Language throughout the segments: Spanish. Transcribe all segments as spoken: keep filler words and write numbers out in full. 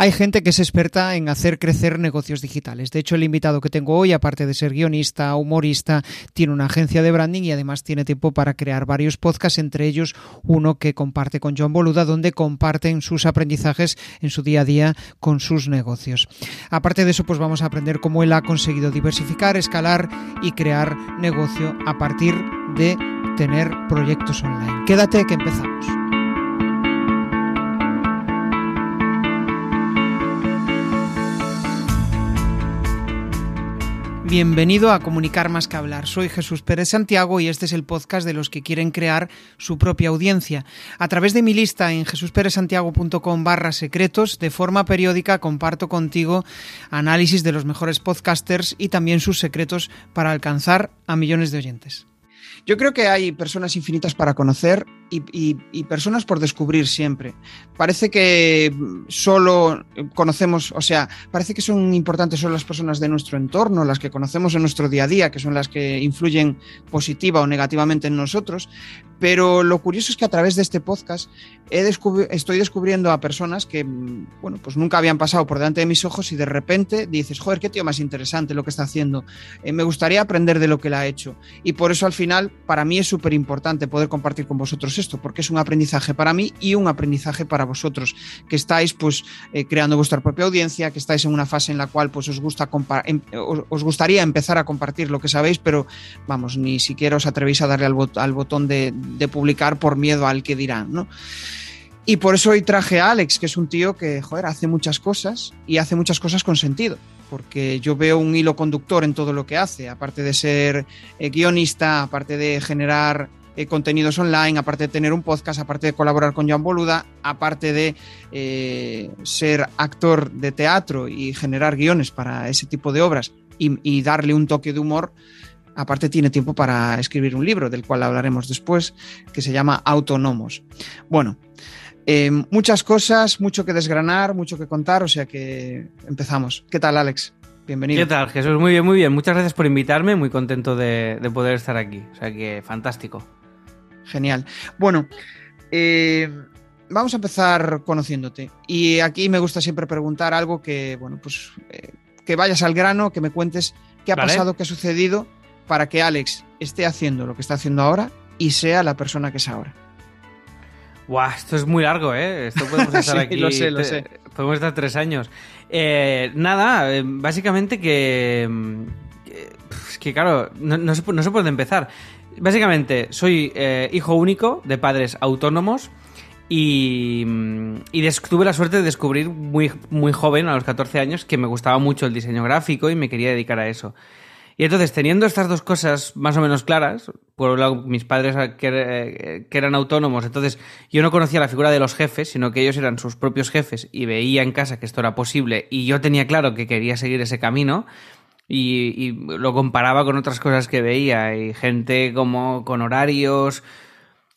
Hay gente que es experta en hacer crecer negocios digitales. De hecho, el invitado que tengo hoy, aparte de ser guionista, humorista, tiene una agencia de branding y además tiene tiempo para crear varios podcasts, entre ellos uno que comparte con Joan Boluda, donde comparten sus aprendizajes en su día a día con sus negocios. Aparte de eso, pues vamos a aprender cómo él ha conseguido diversificar, escalar y crear negocio a partir de tener proyectos online. Quédate que empezamos. Bienvenido a Comunicar más que hablar. Soy Jesús Pérez Santiago y este es el podcast de los que quieren crear su propia audiencia. A través de mi lista en jesusperezsantiago.com barra secretos, de forma periódica comparto contigo análisis de los mejores podcasters y también sus secretos para alcanzar a millones de oyentes. Yo creo que hay personas infinitas para conocer y, y, y personas por descubrir siempre. Parece que solo conocemos, o sea, parece que son importantes son las personas de nuestro entorno, las que conocemos en nuestro día a día, que son las que influyen positiva o negativamente en nosotros. Pero lo curioso es que a través de este podcast he descubri- estoy descubriendo a personas que, bueno, pues nunca habían pasado por delante de mis ojos y de repente dices, joder, qué tío más interesante lo que está haciendo. Eh, me gustaría aprender de lo que él ha hecho. Y por eso al final, para mí es súper importante poder compartir con vosotros esto, porque es un aprendizaje para mí y un aprendizaje para vosotros, que estáis pues eh, creando vuestra propia audiencia, que estáis en una fase en la cual pues os gusta compa- em- os gustaría empezar a compartir lo que sabéis, pero vamos, ni siquiera os atrevéis a darle al, bot- al botón de de publicar por miedo al que dirán, ¿no? Y por eso hoy traje a Álex, que es un tío que, joder, hace muchas cosas y hace muchas cosas con sentido, porque yo veo un hilo conductor en todo lo que hace, aparte de ser eh, guionista, aparte de generar eh, contenidos online, aparte de tener un podcast, aparte de colaborar con Joan Boluda, aparte de eh, ser actor de teatro y generar guiones para ese tipo de obras y, y darle un toque de humor. Aparte tiene tiempo para escribir un libro, del cual hablaremos después, que se llama Autónomos. Bueno, eh, muchas cosas, mucho que desgranar, mucho que contar, o sea que empezamos. ¿Qué tal, Álex? Bienvenido. ¿Qué tal, Jesús? Muy bien, muy bien. Muchas gracias por invitarme, muy contento de, de poder estar aquí. O sea que fantástico. Genial. Bueno, eh... vamos a empezar conociéndote. Y aquí me gusta siempre preguntar algo que, bueno, pues eh, que vayas al grano, que me cuentes qué ha ¿Vale? pasado, qué ha sucedido, para que Álex esté haciendo lo que está haciendo ahora y sea la persona que es ahora. Guau, esto es muy largo, ¿eh? Esto podemos estar sí, aquí... lo sé, lo te, sé. Podemos estar tres años. Eh, nada, básicamente que... Es que, claro, no, no, sé, no sé por dónde empezar. Básicamente, soy eh, hijo único de padres autónomos y, y des, tuve la suerte de descubrir muy, muy joven, a los catorce años, que me gustaba mucho el diseño gráfico y me quería dedicar a eso. Y entonces, teniendo estas dos cosas más o menos claras, por un lado, mis padres que, que eran autónomos, entonces yo no conocía la figura de los jefes, sino que ellos eran sus propios jefes y veía en casa que esto era posible y yo tenía claro que quería seguir ese camino y, y lo comparaba con otras cosas que veía y gente como con horarios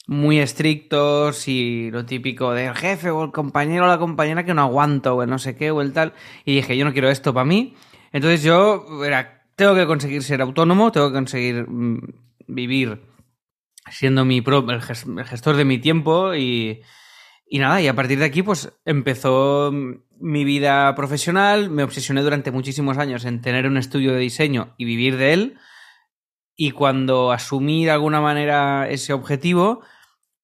muy estrictos y lo típico del jefe o el compañero o la compañera que no aguanto o el no sé qué o el tal. Y dije, yo no quiero esto para mí. Entonces yo era... Tengo que conseguir ser autónomo, tengo que conseguir vivir siendo mi pro, el gestor de mi tiempo y, y nada, y a partir de aquí pues empezó mi vida profesional, me obsesioné durante muchísimos años en tener un estudio de diseño y vivir de él y cuando asumí de alguna manera ese objetivo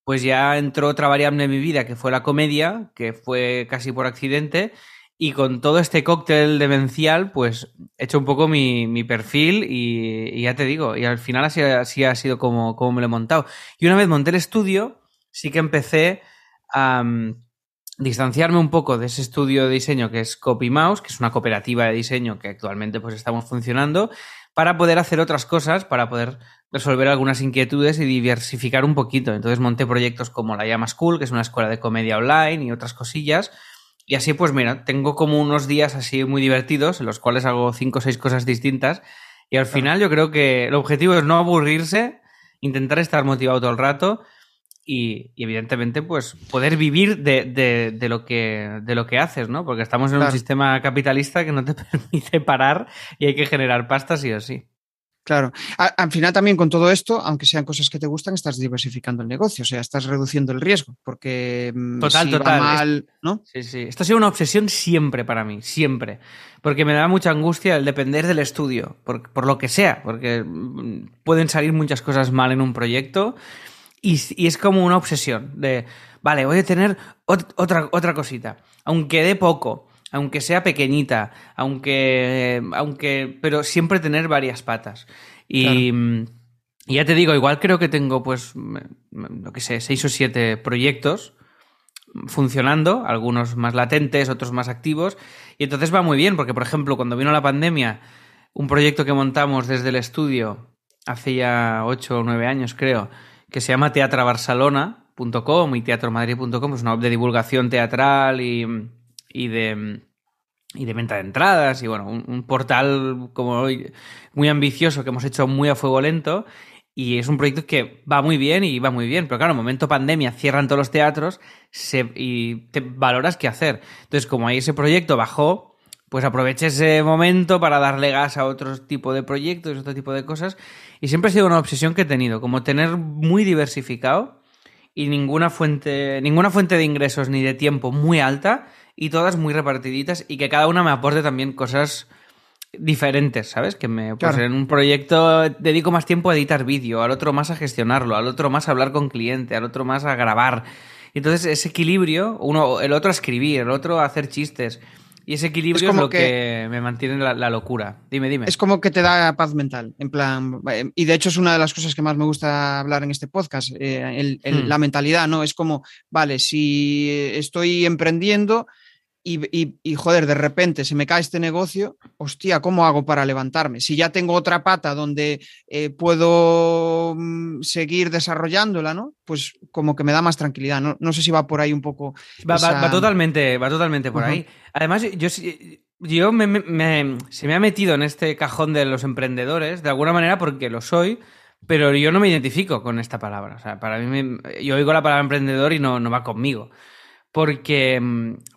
pues ya entró otra variable en mi vida que fue la comedia, que fue casi por accidente. Y con todo este cóctel demencial, pues he hecho un poco mi, mi perfil y, y ya te digo, y al final así, así ha sido como, como me lo he montado. Y una vez monté el estudio, sí que empecé a um, distanciarme un poco de ese estudio de diseño que es Copy Mouse, que es una cooperativa de diseño que actualmente pues estamos funcionando, para poder hacer otras cosas, para poder resolver algunas inquietudes y diversificar un poquito. Entonces monté proyectos como La Llama School, que es una escuela de comedia online y otras cosillas. Y así, pues mira, tengo como unos días así muy divertidos en los cuales hago cinco o seis cosas distintas y al final yo creo que el objetivo es no aburrirse, intentar estar motivado todo el rato y, y evidentemente pues poder vivir de, de, de, lo que, de lo que haces, ¿no? Porque estamos en claro. un sistema capitalista que no te permite parar y hay que generar pasta sí o sí. Claro. A, al final también con todo esto, aunque sean cosas que te gustan, estás diversificando el negocio, o sea, estás reduciendo el riesgo, porque total, si total. va mal, ¿no? Sí, sí. Esto ha sido una obsesión siempre para mí, siempre. Porque me da mucha angustia el depender del estudio, por, por lo que sea, porque pueden salir muchas cosas mal en un proyecto y, y es como una obsesión de, vale, voy a tener ot- otra, otra cosita, aunque dé poco. Aunque sea pequeñita, aunque. aunque. Pero siempre tener varias patas. Y, claro. y ya te digo, igual creo que tengo, pues, lo que sé, seis o siete proyectos funcionando, algunos más latentes, otros más activos. Y entonces va muy bien, porque, por ejemplo, cuando vino la pandemia, un proyecto que montamos desde el estudio hace ya ocho o nueve años, creo, que se llama teatra barcelona punto com y teatro madrid punto com, es una web de divulgación teatral y. Y de, y de venta de entradas y bueno, un, un portal como muy ambicioso que hemos hecho muy a fuego lento y es un proyecto que va muy bien y va muy bien, pero claro, en momento pandemia cierran todos los teatros se, y te valoras qué hacer. Entonces, como ahí ese proyecto bajó, pues aproveché ese momento para darle gas a otro tipo de proyectos, otro tipo de cosas y siempre ha sido una obsesión que he tenido, como tener muy diversificado y ninguna fuente, ninguna fuente de ingresos ni de tiempo muy alta. Y todas muy repartiditas y que cada una me aporte también cosas diferentes, ¿sabes? Que me, pues, claro. En un proyecto dedico más tiempo a editar vídeo, al otro más a gestionarlo, al otro más a hablar con cliente, al otro más a grabar. Entonces, ese equilibrio, uno, el otro a escribir, el otro a hacer chistes. Y ese equilibrio es, como es lo que, que me mantiene la, la locura. Dime, dime. Es como que te da paz mental, en plan... Y de hecho es una de las cosas que más me gusta hablar en este podcast, eh, el, el, hmm. la mentalidad, ¿no? Es como, vale, si estoy emprendiendo... Y, y, y joder, de repente se me cae este negocio, hostia, ¿cómo hago para levantarme? Si ya tengo otra pata donde eh, puedo mm, seguir desarrollándola, ¿no? Pues como que me da más tranquilidad, no, no sé si va por ahí un poco. Va, esa... va, va totalmente, va totalmente por uh-huh. ahí. Además, yo, yo me, me, me, se me ha metido en este cajón de los emprendedores, de alguna manera porque lo soy, pero yo no me identifico con esta palabra. O sea, para mí, me, yo oigo la palabra emprendedor y no, no va conmigo. Porque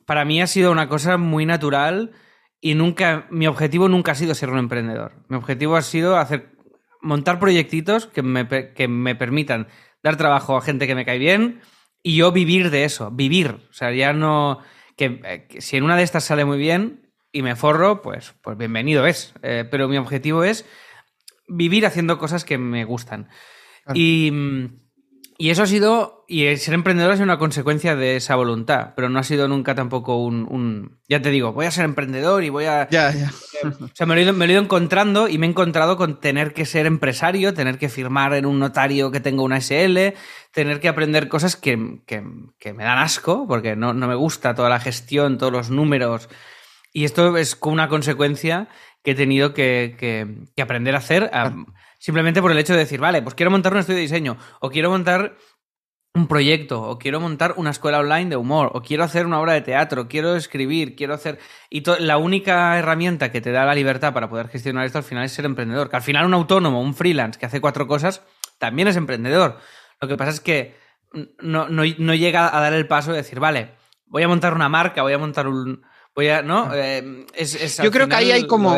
para mí ha sido una cosa muy natural y nunca mi objetivo nunca ha sido ser un emprendedor. Mi objetivo ha sido hacer montar proyectitos que me, que me permitan dar trabajo a gente que me cae bien y yo vivir de eso, vivir. O sea, ya no... Que, que si en una de estas sale muy bien y me forro, pues, pues bienvenido es. Eh, pero mi objetivo es vivir haciendo cosas que me gustan. Claro. Y... Y eso ha sido, y el ser emprendedor ha sido una consecuencia de esa voluntad, pero no ha sido nunca tampoco un, un ya te digo, voy a ser emprendedor y voy a... Ya, ya. O sea, me lo, he ido, me lo he ido encontrando y me he encontrado con tener que ser empresario, tener que firmar en un notario que tengo una ese ele, tener que aprender cosas que, que, que me dan asco, porque no, no me gusta toda la gestión, todos los números. Y esto es una consecuencia que he tenido que, que, que aprender a hacer... A, simplemente por el hecho de decir, vale, pues quiero montar un estudio de diseño, o quiero montar un proyecto, o quiero montar una escuela online de humor, o quiero hacer una obra de teatro, quiero escribir, quiero hacer... Y to- la única herramienta que te da la libertad para poder gestionar esto al final es ser emprendedor. Que al final un autónomo, un freelance que hace cuatro cosas, también es emprendedor. Lo que pasa es que no, no, no llega a dar el paso de decir, vale, voy a montar una marca, voy a montar un... voy a ¿no? Eh, es, es, Yo creo que ahí hay como...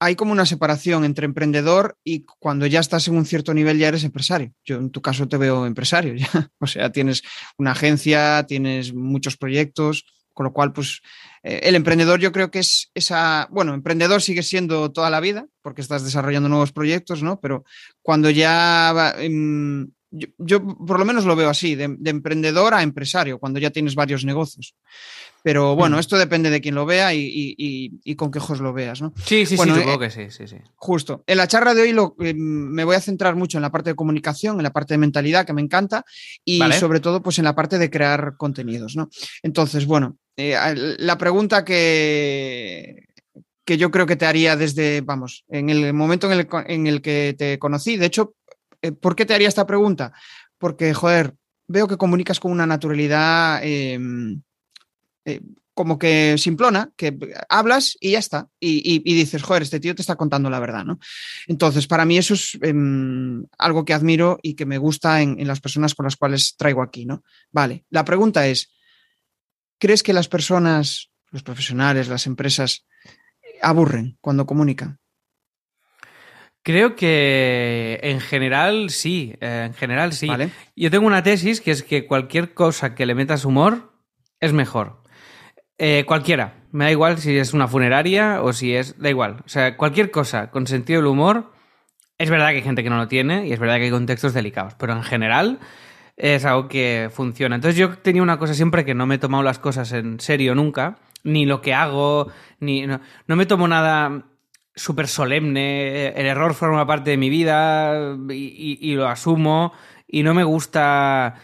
Hay como una separación entre emprendedor y cuando ya estás en un cierto nivel ya eres empresario. Yo en tu caso te veo empresario ya. O sea, tienes una agencia, tienes muchos proyectos, con lo cual pues eh, el emprendedor yo creo que es esa... Bueno, emprendedor sigue siendo toda la vida porque estás desarrollando nuevos proyectos, ¿no? Pero cuando ya... Va, eh, yo, yo por lo menos lo veo así, de, de emprendedor a empresario, cuando ya tienes varios negocios. Pero bueno, esto depende de quién lo vea y, y, y, y con qué ojos lo veas, ¿no? Sí, sí, bueno, sí, supongo eh, que sí, sí, sí. Justo. En la charla de hoy lo, eh, me voy a centrar mucho en la parte de comunicación, en la parte de mentalidad, que me encanta, y ¿vale? sobre todo pues en la parte de crear contenidos, ¿no? Entonces, bueno, eh, la pregunta que... que yo creo que te haría desde, vamos, en el momento en el, en el que te conocí, de hecho, eh, ¿por qué te haría esta pregunta? Porque, joder, veo que comunicas con una naturalidad... Eh, Eh, como que simplona, que hablas y ya está. Y, y, y dices, joder, este tío te está contando la verdad, ¿no? Entonces, para mí eso es eh, algo que admiro y que me gusta en, en las personas con las cuales traigo aquí, ¿no? Vale, la pregunta es, ¿crees que las personas, los profesionales, las empresas, aburren cuando comunican? Creo que en general sí, en general sí. Vale. Yo tengo una tesis que es que cualquier cosa que le metas humor es mejor. Eh, cualquiera, me da igual si es una funeraria o si es... Da igual, o sea, cualquier cosa con sentido del humor, es verdad que hay gente que no lo tiene y es verdad que hay contextos delicados, pero en general es algo que funciona. Entonces yo tenía una cosa siempre que no me he tomado las cosas en serio nunca, ni lo que hago, ni no, no me tomo nada... súper solemne, el error forma parte de mi vida y, y, y lo asumo y no me gusta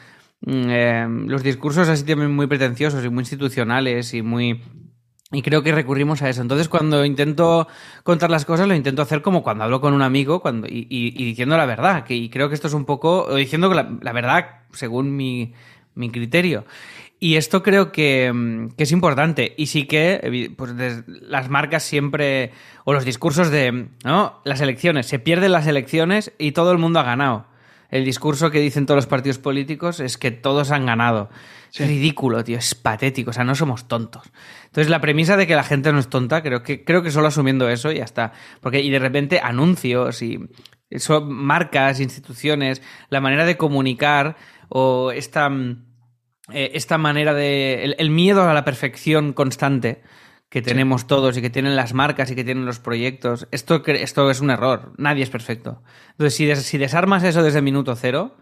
eh, los discursos así también muy pretenciosos y muy institucionales y muy... Y creo que recurrimos a eso. Entonces cuando intento contar las cosas lo intento hacer como cuando hablo con un amigo cuando y, y, y diciendo la verdad, que y creo que esto es un poco... O diciendo la, la verdad según mi, mi criterio. Y esto creo que, que es importante. Y sí que pues, las marcas siempre... O los discursos de... ¿no? Las elecciones. Se pierden las elecciones y todo el mundo ha ganado. El discurso que dicen todos los partidos políticos es que todos han ganado. Sí. Es ridículo, tío. Es patético. O sea, no somos tontos. Entonces, la premisa de que la gente no es tonta, creo que, creo que solo asumiendo eso ya está. Porque, y de repente, anuncios y... Son marcas, instituciones, la manera de comunicar o esta... esta manera de... El, el miedo a la perfección constante que tenemos sí. todos y que tienen las marcas y que tienen los proyectos, esto, esto es un error. Nadie es perfecto. Entonces, si, des, si desarmas eso desde el minuto cero,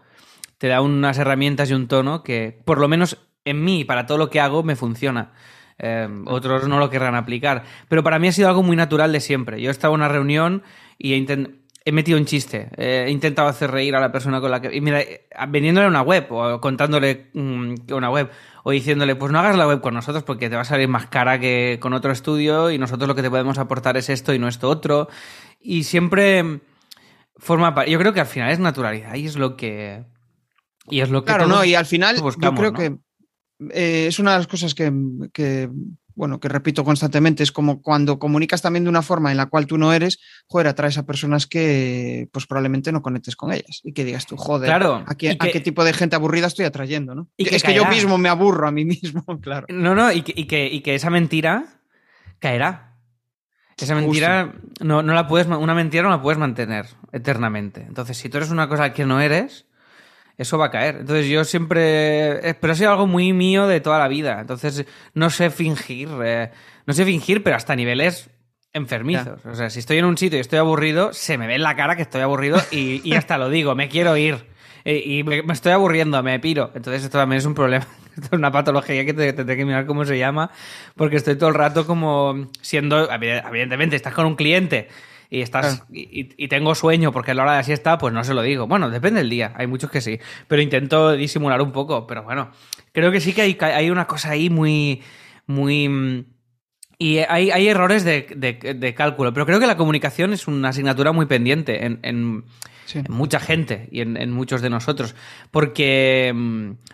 te da unas herramientas y un tono que, por lo menos en mí, para todo lo que hago, me funciona. Eh, otros no lo querrán aplicar. Pero para mí ha sido algo muy natural de siempre. Yo estaba en una reunión y he intentado... He metido un chiste, eh, he intentado hacer reír a la persona con la que... Y mira, vendiéndole una web o contándole mmm, una web o diciéndole, pues no hagas la web con nosotros porque te va a salir más cara que con otro estudio y nosotros lo que te podemos aportar es esto y no esto otro. Y siempre forma... Yo creo que al final es naturalidad y es lo que... Y es lo que claro, no, y al final buscamos, yo creo ¿no? que eh, es una de las cosas que... que... bueno, que repito constantemente, es como cuando comunicas también de una forma en la cual tú no eres, joder, atraes a personas que pues probablemente no conectes con ellas y que digas tú, joder, claro, ¿a, qué, que, ¿a qué tipo de gente aburrida estoy atrayendo? ¿No? Y que es caerá. Que yo mismo me aburro a mí mismo, claro. No, no, y que, y que, y que esa mentira caerá. Esa mentira, no, no la puedes, una mentira no la puedes mantener eternamente. Entonces, si tú eres una cosa que no eres... Eso va a caer. Entonces yo siempre... Pero ha sido algo muy mío de toda la vida. Entonces no sé fingir. Eh... No sé fingir, pero hasta niveles enfermizos. Ya. O sea, si estoy en un sitio y estoy aburrido, se me ve en la cara que estoy aburrido y, y hasta lo digo. Me quiero ir. Y, y me, me estoy aburriendo, me piro. Entonces esto también es un problema. Esto es una patología que tendré te que mirar cómo se llama. Porque estoy todo el rato como siendo... Evidentemente, estás con un cliente... Y estás y, y tengo sueño porque a la hora de la siesta, pues no se lo digo. Bueno, depende del día. Hay muchos que sí. Pero intento disimular un poco. Pero bueno, creo que sí que hay, hay una cosa ahí muy... muy y hay, hay errores de, de, de cálculo. Pero creo que la comunicación es una asignatura muy pendiente en, en, sí. en mucha gente y en, en muchos de nosotros. Porque,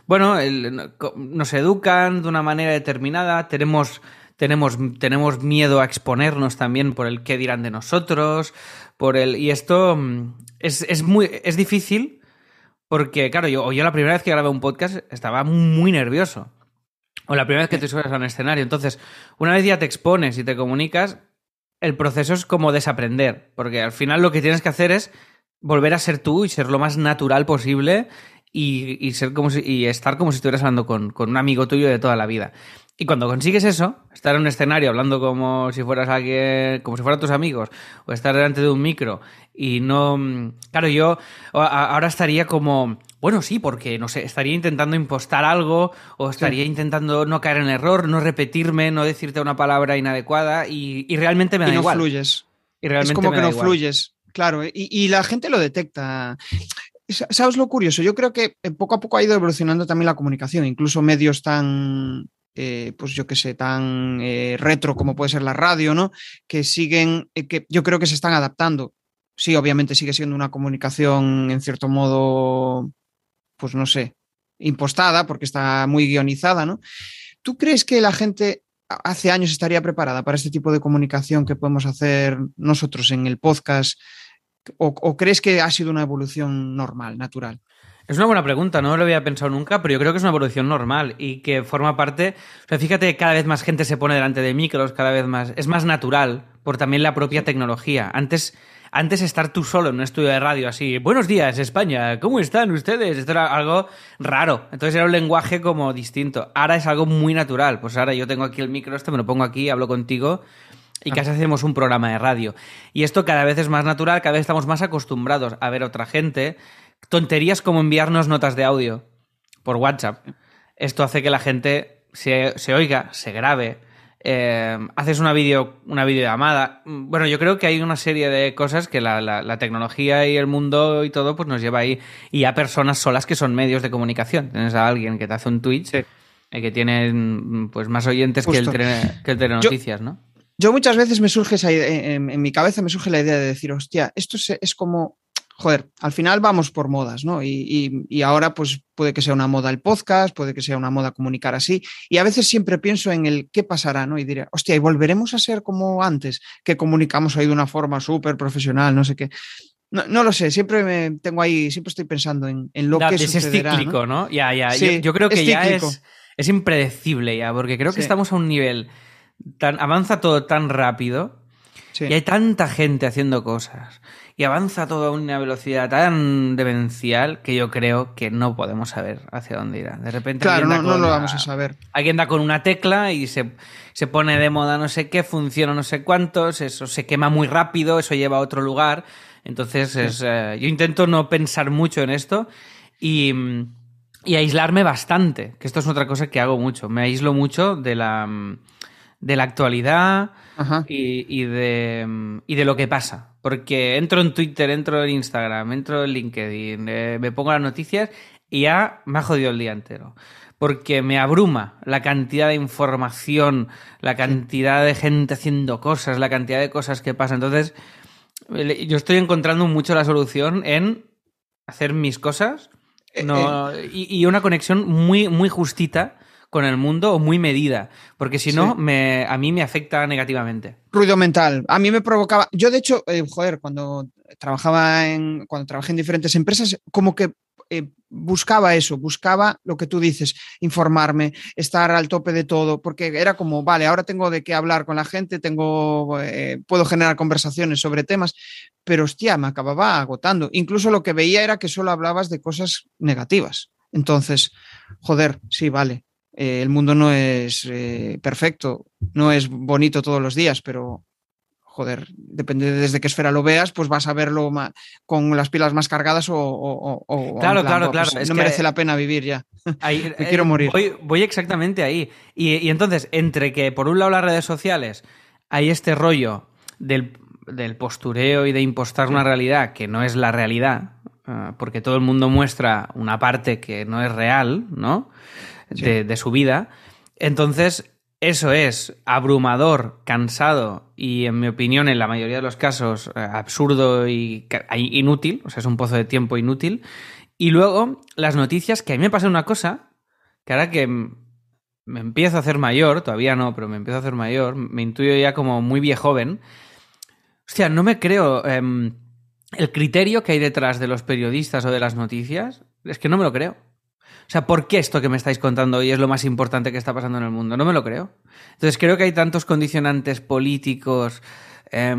bueno, el, nos educan de una manera determinada. Tenemos... Tenemos, tenemos miedo a exponernos también por el qué dirán de nosotros, por el... Y esto es, es muy es difícil porque, claro, yo, yo la primera vez que grabé un podcast estaba muy nervioso. O la primera vez que te subes a un escenario. Entonces, una vez ya te expones y te comunicas, el proceso es como desaprender. Porque al final lo que tienes que hacer es volver a ser tú y ser lo más natural posible y, y, ser como si, y estar como si estuvieras hablando con, con un amigo tuyo de toda la vida. Y cuando consigues eso, estar en un escenario hablando como si fueras alguien, como si fueran tus amigos, o estar delante de un micro y no... Claro, yo ahora estaría como... Bueno, sí, porque no sé, estaría intentando impostar algo o estaría sí. intentando no caer en error, no repetirme, no decirte una palabra inadecuada y, y realmente me da y no igual. Fluyes. Y realmente es como me que da no igual. Fluyes, claro. Y, y la gente lo detecta... ¿Sabes lo curioso? Yo creo que poco a poco ha ido evolucionando también la comunicación, incluso medios tan... Eh, pues yo que sé, tan eh, retro como puede ser la radio, ¿no? Que siguen, eh, que yo creo que se están adaptando. Sí, obviamente sigue siendo una comunicación en cierto modo, pues no sé, impostada porque está muy guionizada, ¿no? ¿Tú crees que la gente hace años estaría preparada para este tipo de comunicación que podemos hacer nosotros en el podcast? ¿O, o crees que ha sido una evolución normal, natural? Es una buena pregunta, no lo había pensado nunca, pero yo creo que es una evolución normal y que forma parte... O sea, fíjate, cada vez más gente se pone delante de micros, cada vez más... Es más natural, por también la propia tecnología. Antes, antes estar tú solo en un estudio de radio así, buenos días España, ¿cómo están ustedes? Esto era algo raro, entonces era un lenguaje como distinto. Ahora es algo muy natural, pues ahora yo tengo aquí el micro, esto me lo pongo aquí, hablo contigo y casi hacemos un programa de radio. Y esto cada vez es más natural, cada vez estamos más acostumbrados a ver otra gente. Tonterías como enviarnos notas de audio por WhatsApp. Esto hace que la gente se, se oiga, se grabe. Eh, haces una video, una videollamada. Bueno, yo creo que hay una serie de cosas que la, la, la tecnología y el mundo y todo pues nos lleva ahí. Y a personas solas que son medios de comunicación. Tienes a alguien que te hace un Twitch, sí, eh, que tiene pues, más oyentes que el, tren, que el Telenoticias, yo, ¿no? Yo muchas veces me surge esa idea, en, en mi cabeza me surge la idea de decir, hostia, esto es, es como... Joder, al final vamos por modas, ¿no? Y, y, y ahora pues puede que sea una moda el podcast, puede que sea una moda comunicar así, y a veces siempre pienso en el qué pasará, ¿no? Y diré, hostia, ¿y volveremos a ser como antes, que comunicamos ahí de una forma súper profesional, no sé qué? No, no lo sé, siempre me tengo ahí, siempre estoy pensando en, en lo no, que es sucederá. Es cíclico, ¿no? ¿no? Ya, ya, sí, yo, yo creo que es ya es, es impredecible ya, porque creo que sí. Estamos a un nivel, tan avanza todo tan rápido, sí, y hay tanta gente haciendo cosas... Y avanza todo a una velocidad tan demencial que yo creo que no podemos saber hacia dónde irá. De repente, claro, no, no lo vamos a saber. Alguien da con una tecla y se, se pone de moda no sé qué, funciona no sé cuántos, eso se quema muy rápido, eso lleva a otro lugar. Entonces, sí, es, eh, yo intento no pensar mucho en esto y, y aislarme bastante, que esto es otra cosa que hago mucho. Me aíslo mucho de la... de la actualidad y, y, de, y de lo que pasa. Porque entro en Twitter, entro en Instagram, entro en LinkedIn, eh, me pongo las noticias y ya me ha jodido el día entero. Porque me abruma la cantidad de información, la cantidad de gente haciendo cosas, la cantidad de cosas que pasan. Entonces, yo estoy encontrando mucho la solución en hacer mis cosas no, eh, eh. Y, y una conexión muy, muy justita con el mundo o muy medida, porque si no, sí, me, a mí me afecta negativamente. Ruido mental. A mí me provocaba... Yo, de hecho, eh, joder, cuando trabajaba en cuando trabajé en diferentes empresas, como que eh, buscaba eso, buscaba lo que tú dices, informarme, estar al tope de todo, porque era como, vale, ahora tengo de qué hablar con la gente, tengo eh, puedo generar conversaciones sobre temas, pero, hostia, me acababa agotando. Incluso lo que veía era que solo hablabas de cosas negativas. Entonces, joder, sí, vale. Eh, el mundo no es eh, perfecto, no es bonito todos los días, pero, joder, depende de desde qué esfera lo veas, pues vas a verlo más, con las pilas más cargadas o... o, o claro, plan, claro, claro. Pues es no que merece la pena vivir ya. Ahí, Me eh, quiero morir. Voy, voy exactamente ahí. Y, y entonces, entre que por un lado las redes sociales hay este rollo del, del postureo y de impostar, sí, una realidad que no es la realidad, uh, porque todo el mundo muestra una parte que no es real, ¿no? De, sí, de su vida. Entonces, eso es abrumador, cansado y, en mi opinión, en la mayoría de los casos, absurdo y inútil. O sea, es un pozo de tiempo inútil. Y luego, las noticias, que a mí me pasa una cosa, que ahora que me empiezo a hacer mayor, todavía no, pero me empiezo a hacer mayor, me intuyo ya como muy viejoven. Hostia, no me creo eh, el criterio que hay detrás de los periodistas o de las noticias. Es que no me lo creo. O sea, ¿por qué esto que me estáis contando hoy es lo más importante que está pasando en el mundo? No me lo creo. Entonces creo que hay tantos condicionantes políticos eh,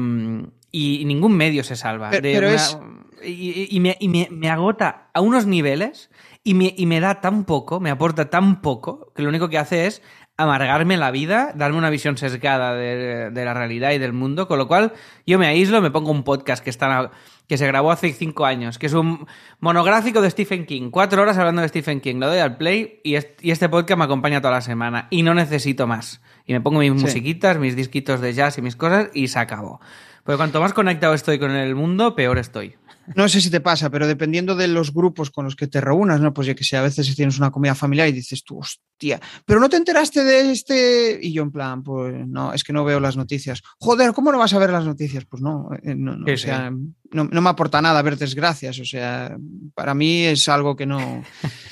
y ningún medio se salva. Pero, de pero una, es... Y, y, me, y me, me agota a unos niveles y me, y me da tan poco, me aporta tan poco, que lo único que hace es amargarme la vida, darme una visión sesgada de, de la realidad y del mundo, con lo cual yo me aíslo, me pongo un podcast que está... que se grabó hace cinco años, que es un monográfico de Stephen King. Cuatro horas hablando de Stephen King. Lo doy al play y este podcast me acompaña toda la semana. Y no necesito más. Y me pongo mis, sí, musiquitas, mis disquitos de jazz y mis cosas y se acabó. Porque cuanto más conectado estoy con el mundo, peor estoy. No sé si te pasa, pero dependiendo de los grupos con los que te reúnas, ¿no? Pues ya que sé, a veces tienes una comida familiar y dices tú, hostia, pero no te enteraste de este... Y yo en plan, pues no, es que no veo las noticias. Joder, ¿cómo no vas a ver las noticias? Pues no, no, no, o sea, no, no me aporta nada ver desgracias, o sea, para mí es algo que no...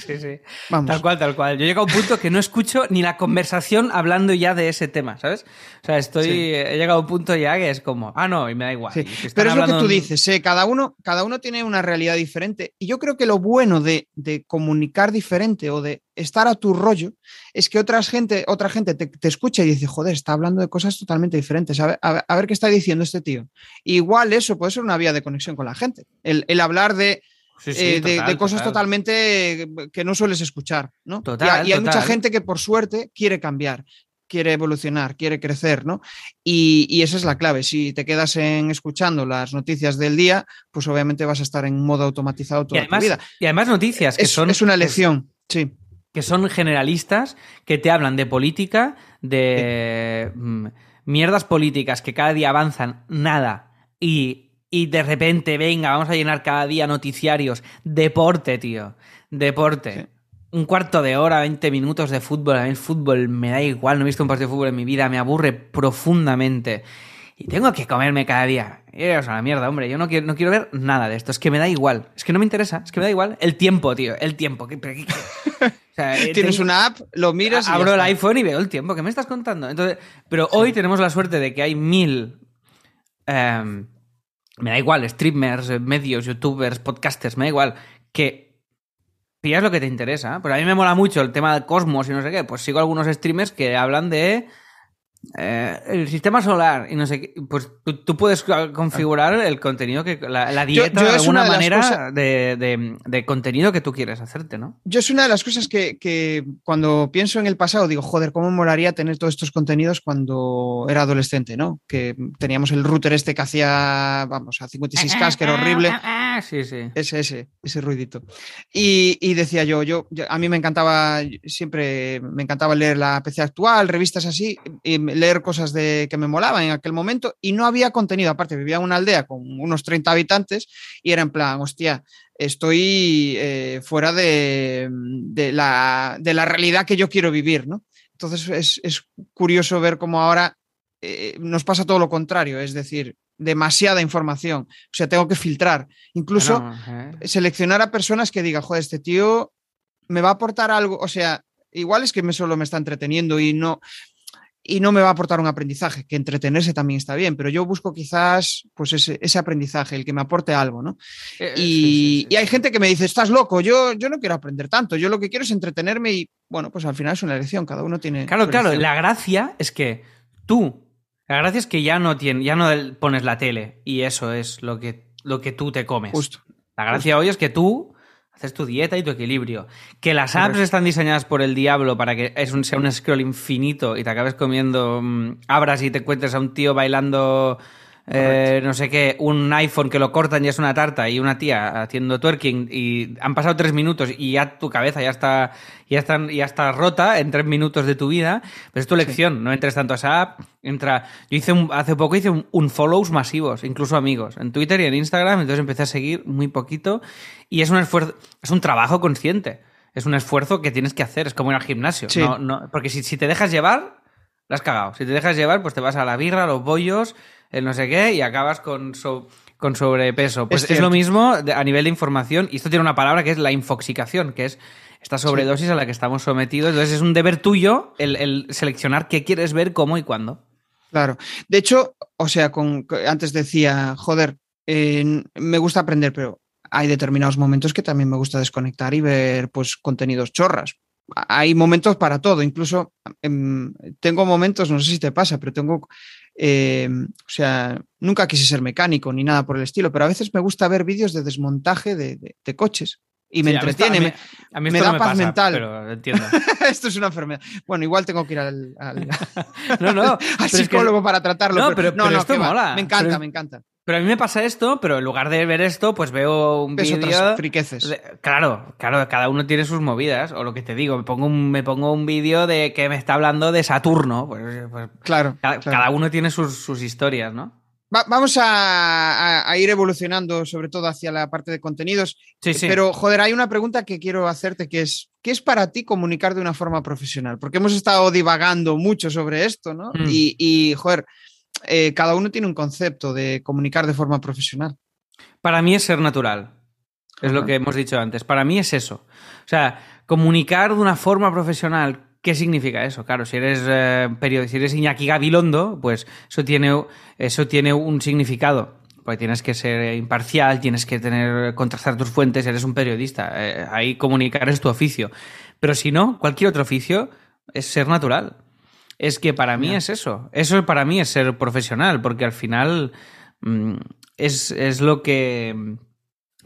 Sí, sí, vamos. Tal cual, tal cual. Yo llego a un punto que no escucho ni la conversación hablando ya de ese tema, ¿sabes? O sea, estoy... Sí. He llegado a un punto ya que es como, ah, no, y me da igual. Sí. Pero es lo que tú dices, ¿eh? Cada uno... cada uno tiene una realidad diferente. Y yo creo que lo bueno de, de comunicar diferente o de estar a tu rollo es que otras gente, otra gente te, te escucha y dice, joder, está hablando de cosas totalmente diferentes. A ver, a ver, a ver qué está diciendo este tío. Igual eso puede ser una vía de conexión con la gente. El, el hablar de, sí, sí, eh, total, de, de cosas total. totalmente que no sueles escuchar, ¿no? Total, y, y hay total. mucha gente que, por suerte, quiere cambiar, quiere evolucionar, quiere crecer, ¿no? Y, y esa es la clave. Si te quedas en escuchando las noticias del día, pues obviamente vas a estar en modo automatizado toda y además, tu vida. Y además noticias que es, son... Es una elección, es, sí. Que son generalistas, que te hablan de política, de sí. mm, mierdas políticas que cada día avanzan nada y... Y de repente, venga, vamos a llenar cada día noticiarios. Deporte, tío. Deporte. Sí. Un cuarto de hora, veinte minutos de fútbol. A mí el fútbol me da igual. No he visto un partido de fútbol en mi vida. Me aburre profundamente. Y tengo que comerme cada día. Es una mierda, hombre. Yo no quiero, no quiero ver nada de esto. Es que me da igual. Es que no me interesa. Es que me da igual. El tiempo, tío. El tiempo. ¿Qué, qué, qué? O sea, tienes tengo... una app, lo miras... Abro el iPhone y veo el tiempo. ¿Qué me estás contando? Entonces, pero sí. Hoy tenemos la suerte de que hay mil... Eh, me da igual, streamers, medios, youtubers, podcasters, me da igual, que pillas lo que te interesa. Pues a mí me mola mucho el tema del cosmos y no sé qué, pues sigo algunos streamers que hablan de eh, el sistema solar y no sé qué, pues tú, tú puedes configurar el contenido, que la, la dieta yo, yo de alguna de manera cosas... de, de, de contenido que tú quieres hacerte, ¿no? Yo es una de las cosas que, que cuando pienso en el pasado digo, joder, cómo molaría tener todos estos contenidos cuando era adolescente, ¿no? Que teníamos el router este que hacía, vamos, a cincuenta y seis K, que era horrible. Sí, sí. Ese, ese, ese ruidito. Y, y decía yo, yo, yo, a mí me encantaba, siempre me encantaba leer la P C Actual, revistas así, y leer cosas de, que me molaban en aquel momento, y no había contenido. Aparte, vivía en una aldea con unos treinta habitantes y era en plan, hostia, estoy eh, fuera de, de, la, de la realidad que yo quiero vivir, ¿no? Entonces es, es curioso ver cómo ahora eh, nos pasa todo lo contrario, es decir, demasiada información, o sea, tengo que filtrar, incluso no, ¿eh? seleccionar a personas que digan, joder, este tío me va a aportar algo, o sea, igual es que me solo me está entreteniendo y no, y no me va a aportar un aprendizaje, que entretenerse también está bien, pero yo busco quizás pues ese, ese aprendizaje, el que me aporte algo, ¿no? Eh, y, sí, sí, sí. y hay gente que me dice, estás loco, yo, yo no quiero aprender tanto, yo lo que quiero es entretenerme y, bueno, pues al final es una elección, cada uno tiene... Claro, claro, la gracia es que tú... La gracia es que ya no tienes, ya no pones la tele y eso es lo que, lo que tú te comes. Justo. La gracia Justo. hoy es que tú haces tu dieta y tu equilibrio. Que las apps Correcto. están diseñadas por el diablo para que es un, sea un scroll infinito y te acabes comiendo mmm, abras y te encuentres a un tío bailando eh, no sé qué, un iPhone que lo cortan y es una tarta y una tía haciendo twerking y han pasado tres minutos y ya tu cabeza ya está, ya está, ya está rota en tres minutos de tu vida. Pues es tu elección, sí. No entres tanto a esa app. Entra. Yo hice un, hace poco hice un, un follows masivos, incluso amigos, en Twitter y en Instagram, entonces empecé a seguir muy poquito y es un esfuerzo, es un trabajo consciente, es un esfuerzo que tienes que hacer, es como ir al gimnasio, sí. no, no, porque si, si te dejas llevar, la has cagado, si te dejas llevar, pues te vas a la birra, a los bollos, el no sé qué y acabas con, so, con sobrepeso. Pues es, es lo mismo a nivel de información y esto tiene una palabra que es la infoxicación, que es esta sobredosis sí. a la que estamos sometidos, entonces es un deber tuyo el, el seleccionar qué quieres ver, cómo y cuándo. Claro. De hecho, o sea, con, antes decía, joder, eh, me gusta aprender, pero hay determinados momentos que también me gusta desconectar y ver pues contenidos chorras. Hay momentos para todo, incluso eh, tengo momentos, no sé si te pasa, pero tengo, eh, o sea, nunca quise ser mecánico ni nada por el estilo, pero a veces me gusta ver vídeos de desmontaje de, de, de coches. Y me sí, entretiene, a mí está, a mí, a mí me da no me paz pasa, mental. Pero entiendo. Esto es una enfermedad. Bueno, igual tengo que ir al, al, no, no, al psicólogo que... para tratarlo. No, pero, pero, no, pero no, esto mola. Va. Me encanta, pero, me encanta. Pero a mí me pasa esto, pero en lugar de ver esto, pues veo un vídeo... otras friqueces. Claro, claro, cada uno tiene sus movidas, o lo que te digo, me pongo un, me pongo un vídeo de que me está hablando de Saturno. Pues, pues, claro, cada, claro. Cada uno tiene sus, sus historias, ¿no? Va, vamos a, a, a ir evolucionando, sobre todo hacia la parte de contenidos. Sí, sí. Pero, joder, hay una pregunta que quiero hacerte, que es, ¿qué es para ti comunicar de una forma profesional? Porque hemos estado divagando mucho sobre esto, ¿no? Mm. Y, y, joder, eh, cada uno tiene un concepto de comunicar de forma profesional. Para mí es ser natural. Es Ajá. lo que hemos dicho antes. Para mí es eso. O sea, comunicar de una forma profesional... ¿Qué significa eso? Claro, si eres eh, periodista, si eres Iñaki Gabilondo, pues eso tiene, eso tiene un significado. porque tienes que ser imparcial, tienes que tener contrastar tus fuentes, eres un periodista, eh, ahí comunicar es tu oficio. Pero si no, cualquier otro oficio es ser natural. Es que para mí es eso, eso para mí es ser profesional, porque al final mmm, es, es lo que...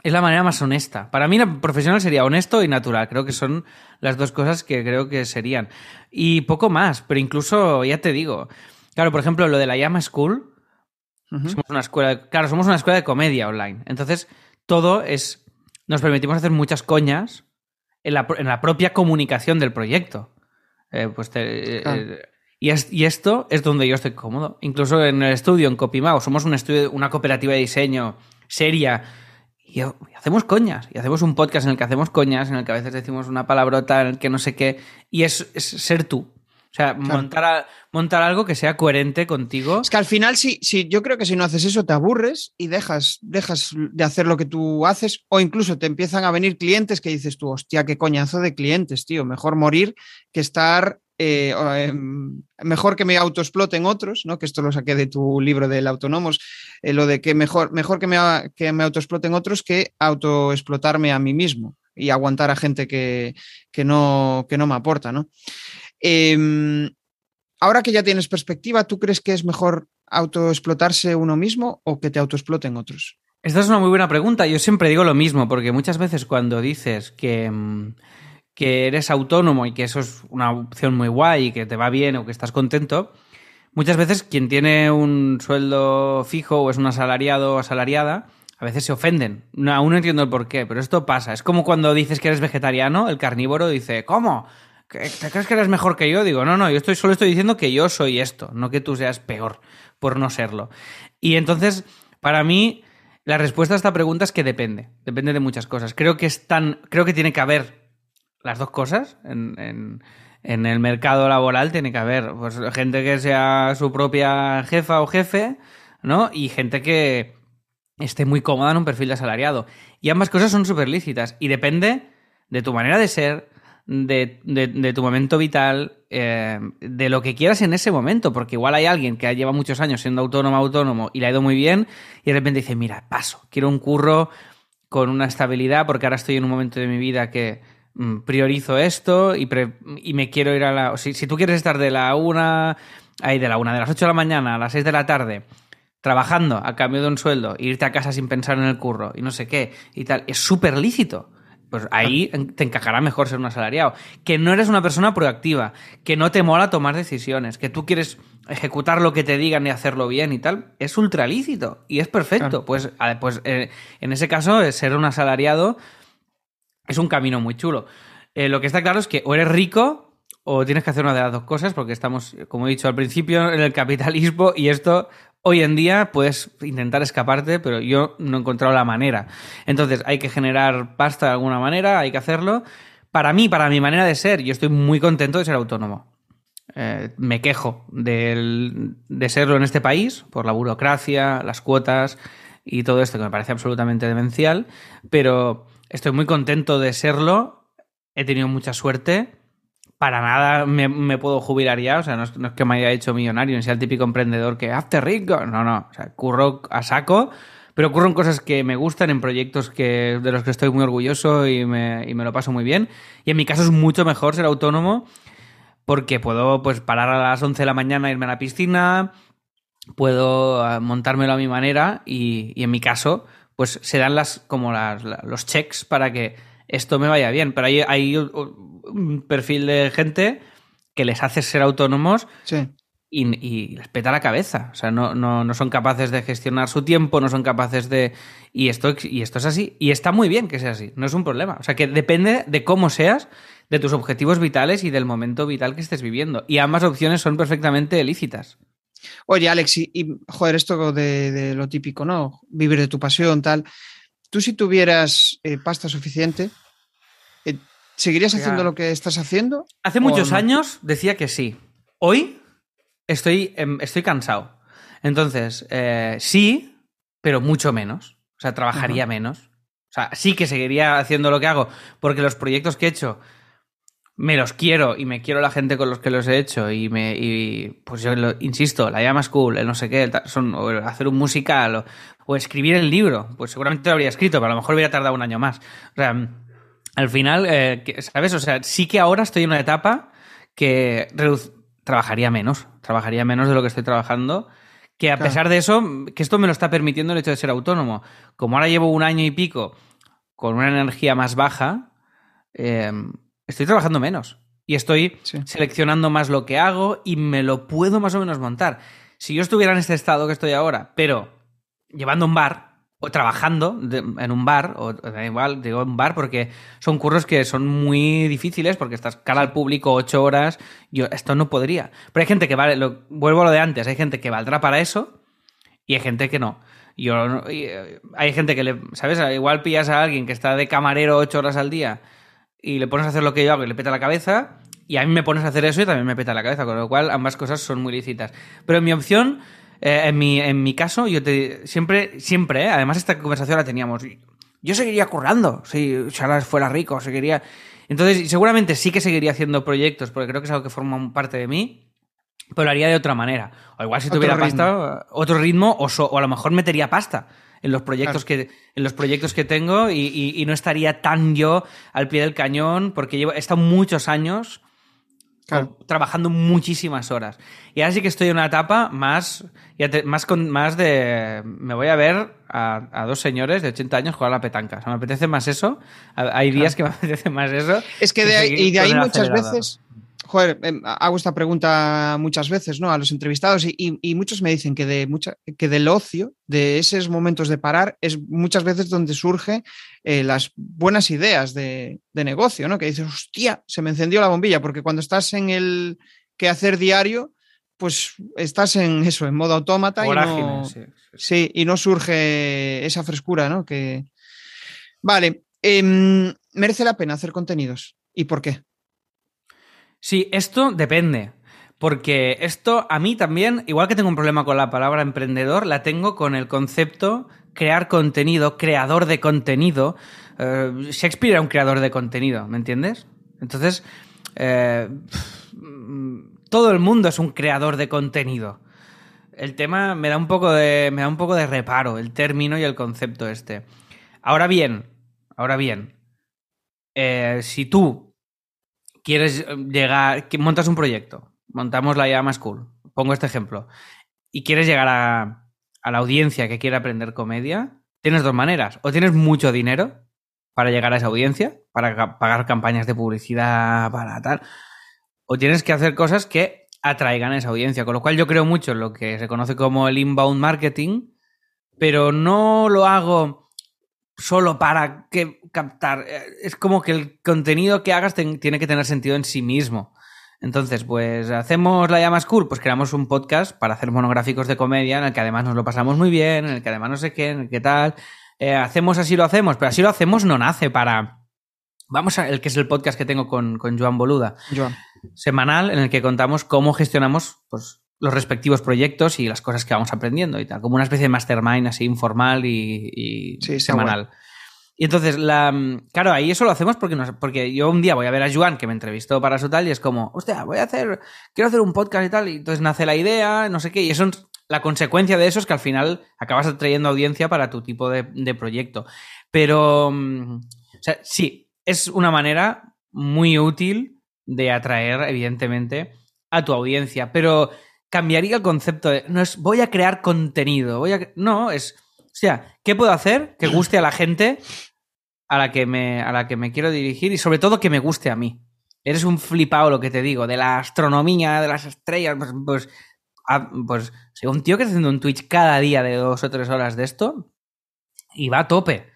Es la manera más honesta. Para mí, la profesional sería honesto y natural. Creo que son las dos cosas que creo que serían. Y poco más, pero incluso, ya te digo, claro, por ejemplo, lo de la Llama School, uh-huh. somos una escuela de, claro, somos una escuela de comedia online. Entonces, todo es... Nos permitimos hacer muchas coñas en la, en la propia comunicación del proyecto. Eh, pues te, ah. eh, y, es, y esto es donde yo estoy cómodo. Incluso en el estudio, en Copy Mouse, somos un estudio, una cooperativa de diseño seria... Y hacemos coñas, y hacemos un podcast en el que hacemos coñas, en el que a veces decimos una palabrota, en el que no sé qué, y es, es ser tú. O sea, claro. montar, a, montar algo que sea coherente contigo. Es que al final, si, si, yo creo que si no haces eso, te aburres y dejas, dejas de hacer lo que tú haces, o incluso te empiezan a venir clientes que dices tú, hostia, qué coñazo de clientes, tío, mejor morir que estar... Eh, eh, mejor que me autoexploten otros, ¿no? Que esto lo saqué de tu libro del Autónomos, eh, lo de que mejor, mejor que me, que me autoexploten otros que autoexplotarme a mí mismo y aguantar a gente que, que, no, que no me aporta, ¿no? Eh, ahora que ya tienes perspectiva, ¿tú crees que es mejor autoexplotarse uno mismo o que te autoexploten otros? Esta es una muy buena pregunta. Yo siempre digo lo mismo, porque muchas veces cuando dices que... Mmm... que eres autónomo y que eso es una opción muy guay y que te va bien o que estás contento, muchas veces quien tiene un sueldo fijo o es un asalariado o asalariada, a veces se ofenden. No, aún no entiendo el porqué, pero esto pasa. Es como cuando dices que eres vegetariano, el carnívoro dice, ¿cómo? ¿Te crees que eres mejor que yo? Digo, no, no, yo estoy solo estoy diciendo que yo soy esto, no que tú seas peor por no serlo. Y entonces, para mí, la respuesta a esta pregunta es que depende. Depende de muchas cosas. Creo que es tan, creo que tiene que haber las dos cosas. En, en, en el mercado laboral tiene que haber pues, gente que sea su propia jefa o jefe, ¿no? Y gente que esté muy cómoda en un perfil de asalariado. Y ambas cosas son súper lícitas. Y depende de tu manera de ser, de, de, de tu momento vital, eh, de lo que quieras en ese momento. Porque igual hay alguien que lleva muchos años siendo autónomo, autónomo, y le ha ido muy bien, y de repente dice, mira, paso, quiero un curro con una estabilidad, porque ahora estoy en un momento de mi vida que... priorizo esto y, pre y me quiero ir a la... Si, si tú quieres estar de la una... Ay, de la una, de las ocho de la mañana a las seis de la tarde trabajando a cambio de un sueldo e irte a casa sin pensar en el curro y no sé qué y tal, es súper lícito. Pues ahí te encajará mejor ser un asalariado. Que no eres una persona proactiva, que no te mola tomar decisiones, que tú quieres ejecutar lo que te digan y hacerlo bien y tal, es ultra lícito y es perfecto. Claro. Pues, pues eh, en ese caso, ser un asalariado... es un camino muy chulo. Eh, lo que está claro es que o eres rico o tienes que hacer una de las dos cosas, porque estamos, como he dicho al principio, en el capitalismo y esto, hoy en día puedes intentar escaparte, pero yo no he encontrado la manera. Entonces hay que generar pasta de alguna manera, hay que hacerlo. Para mí, para mi manera de ser, yo estoy muy contento de ser autónomo. Eh, me quejo del, de serlo en este país por la burocracia, las cuotas y todo esto que me parece absolutamente demencial, pero... estoy muy contento de serlo, he tenido mucha suerte, para nada me, me puedo jubilar ya, o sea, no es, no es que me haya hecho millonario, ni sea el típico emprendedor que hazte rico, no, no, o sea, curro a saco, pero ocurren cosas que me gustan, en proyectos que, de los que estoy muy orgulloso y me, y me lo paso muy bien, y en mi caso es mucho mejor ser autónomo, porque puedo pues parar a las once de la mañana e irme a la piscina, puedo montármelo a mi manera, y, y en mi caso... pues se dan las, como las, los checks para que esto me vaya bien. Pero hay, hay un perfil de gente que les hace ser autónomos sí. y, y les peta la cabeza. O sea, no, no, no son capaces de gestionar su tiempo, no son capaces de... Y esto, y esto es así. Y está muy bien que sea así, no es un problema. O sea, que depende de cómo seas, de tus objetivos vitales y del momento vital que estés viviendo. Y ambas opciones son perfectamente lícitas. Oye, Álex, y, y joder, esto de, de lo típico, ¿no? Vivir de tu pasión, tal. Tú, si tuvieras eh, pasta suficiente, eh, ¿seguirías Oiga. haciendo lo que estás haciendo? Hace muchos no? años decía que sí. Hoy estoy, eh, estoy cansado. Entonces, eh, sí, pero mucho menos. O sea, trabajaría uh-huh. menos. O sea, sí que seguiría haciendo lo que hago, porque los proyectos que he hecho me los quiero y me quiero la gente con los que los he hecho y me y, pues yo lo, insisto, La Llama School, el no sé qué, el, son, o hacer un musical o, o escribir el libro, pues seguramente lo habría escrito, pero a lo mejor hubiera tardado un año más. O sea, al final, eh, ¿sabes? O sea, sí que ahora estoy en una etapa que trabajaría menos, trabajaría menos de lo que estoy trabajando, que a claro. pesar de eso, que esto me lo está permitiendo el hecho de ser autónomo. Como ahora llevo un año y pico con una energía más baja, eh, estoy trabajando menos y estoy sí. seleccionando más lo que hago y me lo puedo más o menos montar. Si yo estuviera en este estado que estoy ahora, pero llevando un bar o trabajando de, en un bar, o da igual, digo un bar porque son curros que son muy difíciles porque estás cara al público ocho horas, yo esto no podría. Pero hay gente que vale, lo, vuelvo a lo de antes, hay gente que valdrá para eso y hay gente que no. Yo, y, hay gente que, le, ¿sabes? Igual pillas a alguien que está de camarero ocho horas al día y le pones a hacer lo que yo hago y le peta la cabeza, y a mí me pones a hacer eso y también me peta la cabeza, con lo cual ambas cosas son muy lícitas. Pero en mi opción, eh, en, mi, en mi caso, yo te, siempre, siempre, eh, además esta conversación la teníamos, yo seguiría currando, si Charles fuera rico, seguiría... Entonces, seguramente sí que seguiría haciendo proyectos, porque creo que es algo que forma parte de mí, pero lo haría de otra manera. O igual si tuviera otro pasta, ritmo. otro ritmo, o, so, o a lo mejor metería pasta. En los proyectos claro. que en los proyectos que tengo y, y, y no estaría tan yo al pie del cañón porque llevo, he estado muchos años claro. trabajando muchísimas horas. Y ahora sí que estoy en una etapa más, ya te, más, con, más de... Me voy a ver a, a dos señores de ochenta años jugar a la petanca. O sea, me apetece más eso. Hay días claro. que me apetece más eso. Es que de ahí, y de ahí muchas veces... Joder, eh, hago esta pregunta muchas veces, ¿no? A los entrevistados y, y, y muchos me dicen que, de mucha, que del ocio, de esos momentos de parar, es muchas veces donde surgen eh, las buenas ideas de, de negocio, ¿no? Que dices, hostia, se me encendió la bombilla, porque cuando estás en el quehacer diario, pues estás en eso, en modo autómata. Vorágine, y no, sí, sí. sí, y no surge esa frescura, ¿no? Que... Vale, eh, ¿merece la pena hacer contenidos? ¿Y por qué? Sí, esto depende, porque esto a mí también, igual que tengo un problema con la palabra emprendedor, la tengo con el concepto crear contenido, creador de contenido. Eh, Shakespeare era un creador de contenido, ¿me entiendes? Entonces, eh, todo el mundo es un creador de contenido. El tema me da un poco de, me da un poco de reparo, el término y el concepto este. Ahora bien, ahora bien, eh, si tú... quieres llegar... Montas un proyecto. Montamos La Llama School. Pongo este ejemplo. Y quieres llegar a, a la audiencia que quiere aprender comedia. Tienes dos maneras. O tienes mucho dinero para llegar a esa audiencia, para pagar campañas de publicidad, para tal. O tienes que hacer cosas que atraigan a esa audiencia. Con lo cual yo creo mucho en lo que se conoce como el inbound marketing, pero no lo hago... solo para que captar. Es como que el contenido que hagas ten, tiene que tener sentido en sí mismo. Entonces, pues, ¿hacemos La Llama School? Pues creamos un podcast para hacer monográficos de comedia en el que además nos lo pasamos muy bien, en el que además no sé qué, en el que tal. Eh, hacemos así lo hacemos, pero así lo hacemos no nace para... Vamos a el que es el podcast que tengo con, con Joan Boluda. Joan. Semanal, en el que contamos cómo gestionamos, pues, los respectivos proyectos y las cosas que vamos aprendiendo y tal, como una especie de mastermind así informal y, y sí, semanal. Bueno. Y entonces, la, claro, ahí eso lo hacemos porque, nos, porque yo un día voy a ver a Joan, que me entrevistó para eso tal, y es como, hostia, voy a hacer, quiero hacer un podcast y tal, y entonces nace la idea, no sé qué, y eso, la consecuencia de eso es que al final acabas atrayendo audiencia para tu tipo de, de proyecto. Pero, o sea, sí, es una manera muy útil de atraer, evidentemente, a tu audiencia, pero... cambiaría el concepto de... No es voy a crear contenido. Voy a, no, es... O sea, ¿qué puedo hacer que guste a la gente a la que me, a la que me quiero dirigir? Y sobre todo que me guste a mí. Eres un flipado, lo que te digo, de la astronomía, de las estrellas. Pues, pues, a, pues si un tío que está haciendo un Twitch cada día de dos o tres horas de esto y va a tope.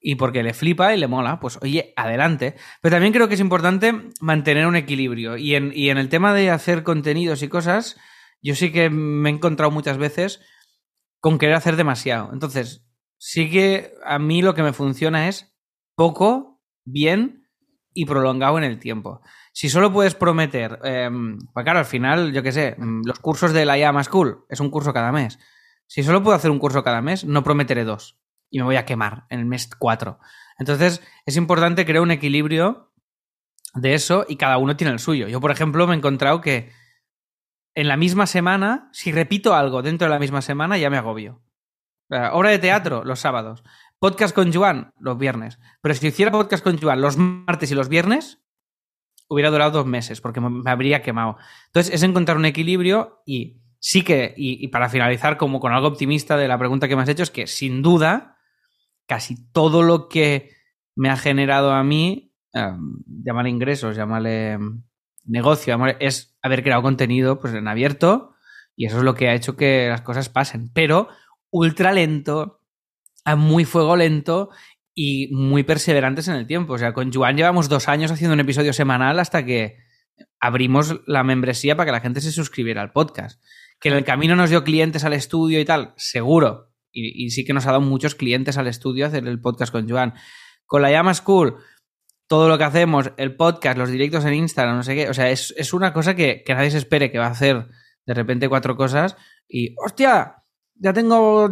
Y porque le flipa y le mola, pues oye, adelante. Pero también creo que es importante mantener un equilibrio. Y en, y en el tema de hacer contenidos y cosas... yo sí que me he encontrado muchas veces con querer hacer demasiado. Entonces, sí que a mí lo que me funciona es poco, bien y prolongado en el tiempo. Si solo puedes prometer... Eh, pues claro, al final, yo qué sé, los cursos de La Llama School es un curso cada mes. Si solo puedo hacer un curso cada mes, no prometeré dos. Y me voy a quemar en el mes cuatro. Entonces, es importante crear un equilibrio de eso y cada uno tiene el suyo. Yo, por ejemplo, me he encontrado que en la misma semana, si repito algo dentro de la misma semana, ya me agobio. Obra de teatro, los sábados. Podcast con Joan, los viernes. Pero si hiciera podcast con Joan los martes y los viernes, hubiera durado dos meses porque me habría quemado. Entonces, es encontrar un equilibrio y sí que, y, y para finalizar como con algo optimista de la pregunta que me has hecho, es que sin duda casi todo lo que me ha generado a mí, eh, llamarle ingresos, llamarle negocio, llamarle, es haber creado contenido pues en abierto, y eso es lo que ha hecho que las cosas pasen. Pero ultra lento, a muy fuego lento y muy perseverantes en el tiempo. O sea, con Joan llevamos dos años haciendo un episodio semanal hasta que abrimos la membresía para que la gente se suscribiera al podcast. Que en el camino nos dio clientes al estudio y tal, seguro. Y, y sí que nos ha dado muchos clientes al estudio hacer el podcast con Joan. Con La Llama School, todo lo que hacemos, el podcast, los directos en Instagram, no sé qué. O sea, es, es una cosa que, que nadie se espere que va a hacer de repente cuatro cosas y ¡hostia! Ya tengo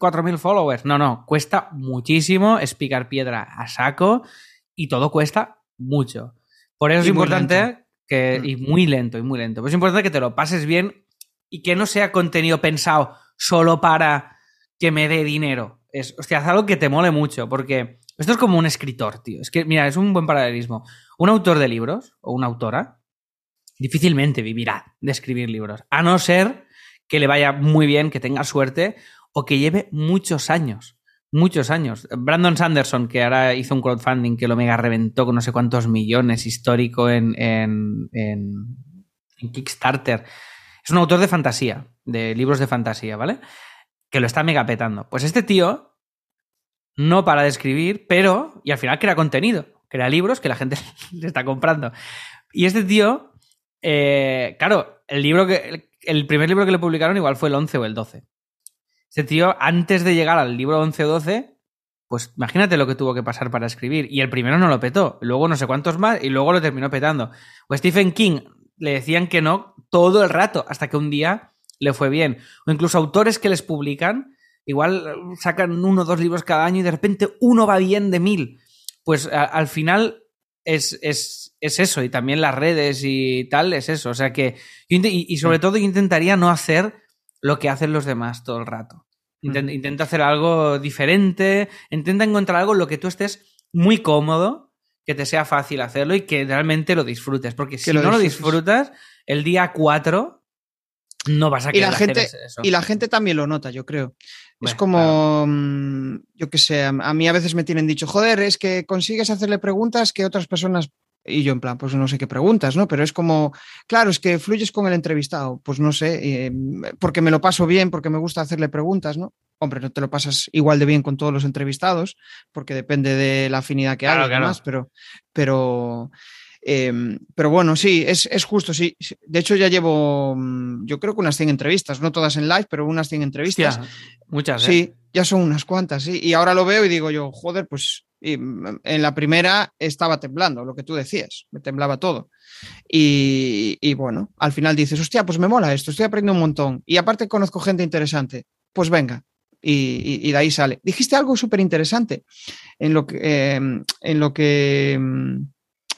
cuatro mil followers. No, no, cuesta muchísimo, es picar piedra a saco y todo cuesta mucho. Por eso y es importante que... Y muy lento, y muy lento. Pues es importante que te lo pases bien y que no sea contenido pensado solo para que me dé dinero. Es, hostia, haz algo que te mole mucho, porque esto es como un escritor, tío. Es que, mira, es un buen paralelismo. Un autor de libros o una autora difícilmente vivirá de escribir libros, a no ser que le vaya muy bien, que tenga suerte o que lleve muchos años, muchos años. Brandon Sanderson, que ahora hizo un crowdfunding que lo mega reventó con no sé cuántos millones, histórico en, en, en, en Kickstarter. Es un autor de fantasía, de libros de fantasía, ¿vale? Que lo está mega petando. Pues este tío no para de escribir, pero... Y al final crea contenido, crea libros que la gente le está comprando. Y este tío, eh, claro, el libro que... El primer libro que le publicaron igual fue el once o el doce. Este tío, antes de llegar al libro once o doce, pues imagínate lo que tuvo que pasar para escribir. Y el primero no lo petó, luego no sé cuántos más, y luego lo terminó petando. O Stephen King, le decían que no todo el rato, hasta que un día le fue bien. O incluso autores que les publican, igual sacan uno o dos libros cada año y de repente uno va bien de mil. Pues a, al final... Es, es, es eso, y también las redes y tal, es eso. O sea que, y, y sobre todo, yo intentaría no hacer lo que hacen los demás todo el rato. Intent, mm. Intenta hacer algo diferente, intenta encontrar algo en lo que tú estés muy cómodo, que te sea fácil hacerlo y que realmente lo disfrutes. Porque si lo no disfrutes. lo disfrutas, el día cuatro no vas a querer y la gente, hacer eso. Y la gente también lo nota, yo creo. Bueno, es como, claro. Yo qué sé, a mí a veces me tienen dicho, joder, es que consigues hacerle preguntas que otras personas... Y yo en plan, pues no sé qué preguntas, ¿no? Pero es como, claro, es que fluyes con el entrevistado. Pues no sé, eh, porque me lo paso bien, porque me gusta hacerle preguntas, ¿no? Hombre, no te lo pasas igual de bien con todos los entrevistados, porque depende de la afinidad que hagas, claro, claro. pero... pero Eh, pero bueno, sí, es, es justo, sí. De hecho, ya llevo, yo creo que unas cien entrevistas, no todas en live, pero unas cien entrevistas. Hostia, muchas, sí, ¿eh? Ya son unas cuantas, sí. Y ahora lo veo y digo yo, joder, pues y, en la primera estaba temblando, lo que tú decías, me temblaba todo. Y, y bueno, al final dices, hostia, pues me mola esto, estoy aprendiendo un montón. Y aparte conozco gente interesante, pues venga. Y, y de ahí sale. Dijiste algo súper interesante en lo que... Eh, en lo que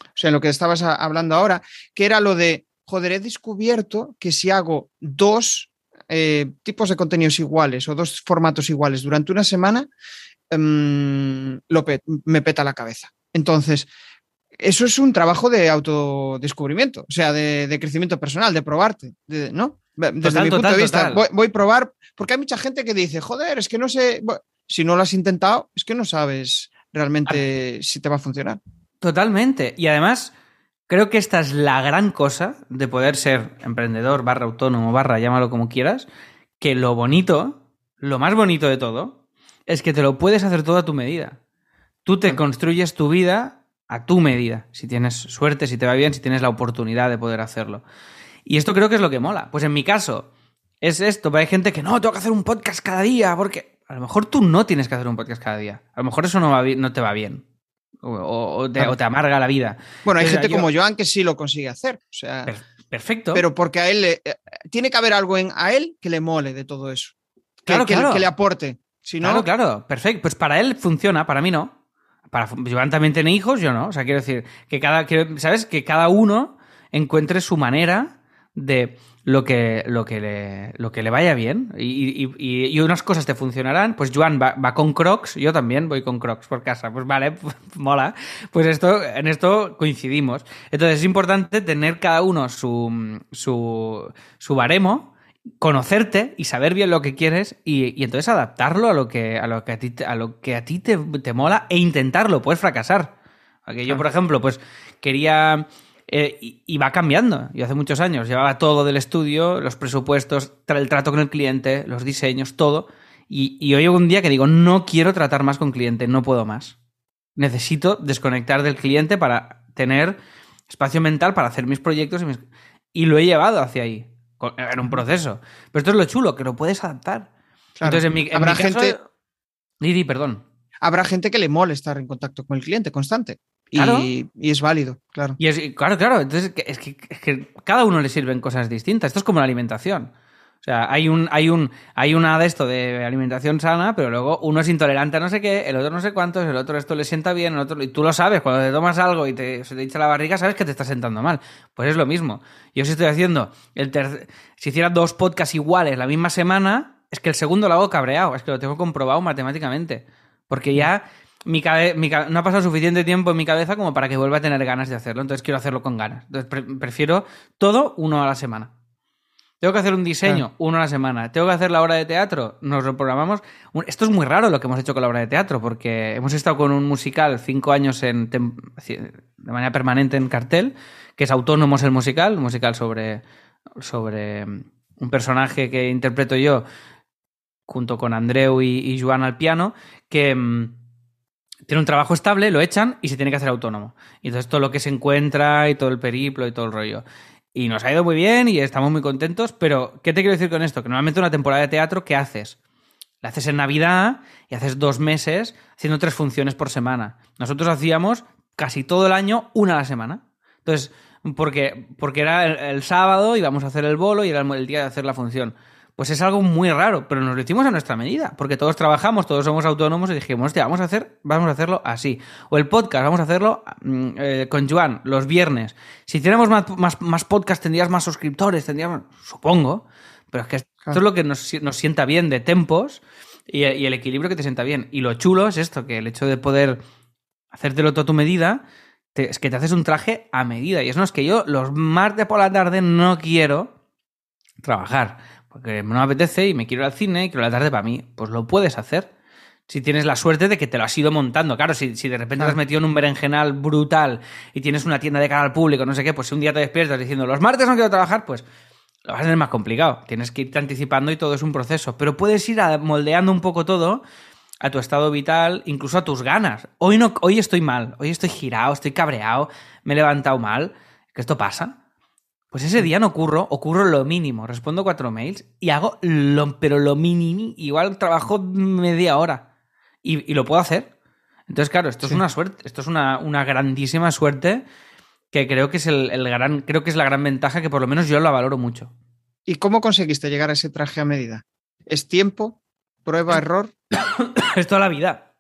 O sea, en lo que estabas hablando ahora, que era lo de, joder, he descubierto que si hago dos eh, tipos de contenidos iguales o dos formatos iguales durante una semana, um, lo pe- me peta la cabeza. Entonces, eso es un trabajo de autodescubrimiento, o sea, de, de crecimiento personal, de probarte, de, ¿no? Desde total, mi punto total, de vista, voy, voy a probar, porque hay mucha gente que dice, joder, es que no sé, bueno, si no lo has intentado, es que no sabes realmente si te va a funcionar. Totalmente. Y además, creo que esta es la gran cosa de poder ser emprendedor, barra autónomo, barra, llámalo como quieras, que lo bonito, lo más bonito de todo, es que te lo puedes hacer todo a tu medida. Tú te construyes tu vida a tu medida, si tienes suerte, si te va bien, si tienes la oportunidad de poder hacerlo. Y esto creo que es lo que mola. Pues en mi caso, es esto. Pero hay gente que no, tengo que hacer un podcast cada día, porque a lo mejor tú no tienes que hacer un podcast cada día. A lo mejor eso no, va, no te va bien. O, o, te, claro. o te amarga la vida. Bueno, hay o sea, gente yo... como Joan que sí lo consigue hacer. O sea, per- perfecto. Pero porque a él le, eh, tiene que haber algo en a él que le mole de todo eso. Que, claro, que, claro. que le aporte. Si no... Claro, claro. Perfecto. Pues para él funciona, para mí no. Para, Joan también tiene hijos, yo no. O sea, quiero decir que cada, que, ¿sabes? Que cada uno encuentre su manera de lo que, lo que, le, lo que le vaya bien. Y, y, y, y unas cosas te funcionarán. Pues Joan va, va con Crocs, yo también voy con Crocs por casa. Pues vale, pues, mola. Pues esto, en esto coincidimos. Entonces es importante tener cada uno su, su, su baremo, conocerte y saber bien lo que quieres y, y entonces adaptarlo a lo que a lo que a ti, a lo que a ti te, te mola e intentarlo. Puedes fracasar. Porque yo, por ejemplo, pues quería... Eh, y, y va cambiando. Yo hace muchos años llevaba todo del estudio, los presupuestos, tra- el trato con el cliente, los diseños, todo. Y, y hoy llega un día que digo, no quiero tratar más con cliente, no puedo más. Necesito desconectar del cliente para tener espacio mental para hacer mis proyectos. Y, mis... y lo he llevado hacia ahí. En un proceso. Pero esto es lo chulo, que lo puedes adaptar. Claro. Entonces, en mi, en ¿Habrá mi caso... gente... Didi, perdón. Habrá gente que le mole estar en contacto con el cliente constante. Y, ¿Claro? y es válido, claro. Y es, claro, claro. Entonces, es que, es que cada uno le sirven cosas distintas. Esto es como la alimentación. O sea, hay un, hay un, hay una de esto de alimentación sana, pero luego uno es intolerante a no sé qué, el otro no sé cuántos, el otro esto le sienta bien, el otro... Y tú lo sabes, cuando te tomas algo y te, se te hincha la barriga, sabes que te está sentando mal. Pues es lo mismo. Yo si estoy haciendo... el ter... Si hiciera dos podcasts iguales la misma semana, es que el segundo lo hago cabreado. Es que lo tengo comprobado matemáticamente. Porque ya mi cabe... mi cabe... no ha pasado suficiente tiempo en mi cabeza como para que vuelva a tener ganas de hacerlo. Entonces quiero hacerlo con ganas. Entonces pre- prefiero todo uno a la semana. Tengo que hacer un diseño, uno a la semana. Tengo que hacer la obra de teatro, nos lo programamos. Esto es muy raro lo que hemos hecho con la obra de teatro, porque hemos estado con un musical cinco años en, de manera permanente en cartel, que es Autónomos el Musical, un musical sobre, sobre un personaje que interpreto yo, junto con Andreu y, y Joan al piano, que... tiene un trabajo estable, lo echan y se tiene que hacer autónomo. Y entonces todo lo que se encuentra y todo el periplo y todo el rollo... Y nos ha ido muy bien y estamos muy contentos, pero ¿qué te quiero decir con esto? Que normalmente una temporada de teatro, ¿qué haces? La haces en Navidad y haces dos meses haciendo tres funciones por semana. Nosotros hacíamos casi todo el año una a la semana. Entonces, porque, porque era el, el sábado, íbamos a hacer el bolo y era el, el día de hacer la función. Pues es algo muy raro, pero nos lo hicimos a nuestra medida, porque todos trabajamos, todos somos autónomos y dijimos, hostia, vamos a hacer, vamos a hacerlo así. O el podcast, vamos a hacerlo eh, con Joan, los viernes. Si hiciéramos más, más, más podcast, tendrías más suscriptores, tendríamos, supongo, pero es que esto claro. es lo que nos, nos sienta bien de tempos y, y el equilibrio que te sienta bien. Y lo chulo es esto, que el hecho de poder hacértelo todo a tu medida, te, es que te haces un traje a medida. Y eso no es que yo los martes por la tarde no quiero trabajar. Porque no me apetece y me quiero ir al cine y quiero la tarde para mí. Pues lo puedes hacer si tienes la suerte de que te lo has ido montando. Claro, si, si de repente claro. te has metido en un berenjenal brutal y tienes una tienda de cara al público, no sé qué, pues si un día te despiertas diciendo los martes no quiero trabajar, pues lo vas a tener más complicado. Tienes que irte anticipando y todo es un proceso. Pero puedes ir moldeando un poco todo a tu estado vital, incluso a tus ganas. Hoy, no, hoy estoy mal, hoy estoy girado, estoy cabreado, me he levantado mal, que esto pasa. Pues ese día no curro, o curro lo mínimo. Respondo cuatro mails y hago lo, pero lo mínimo. Igual trabajo media hora y, y lo puedo hacer. Entonces, claro, esto sí. es una suerte. Esto es una, una grandísima suerte que creo que es el, el gran, creo que es la gran ventaja que por lo menos yo la valoro mucho. ¿Y cómo conseguiste llegar a ese traje a medida? ¿Es tiempo? ¿Prueba, error? Es toda la vida.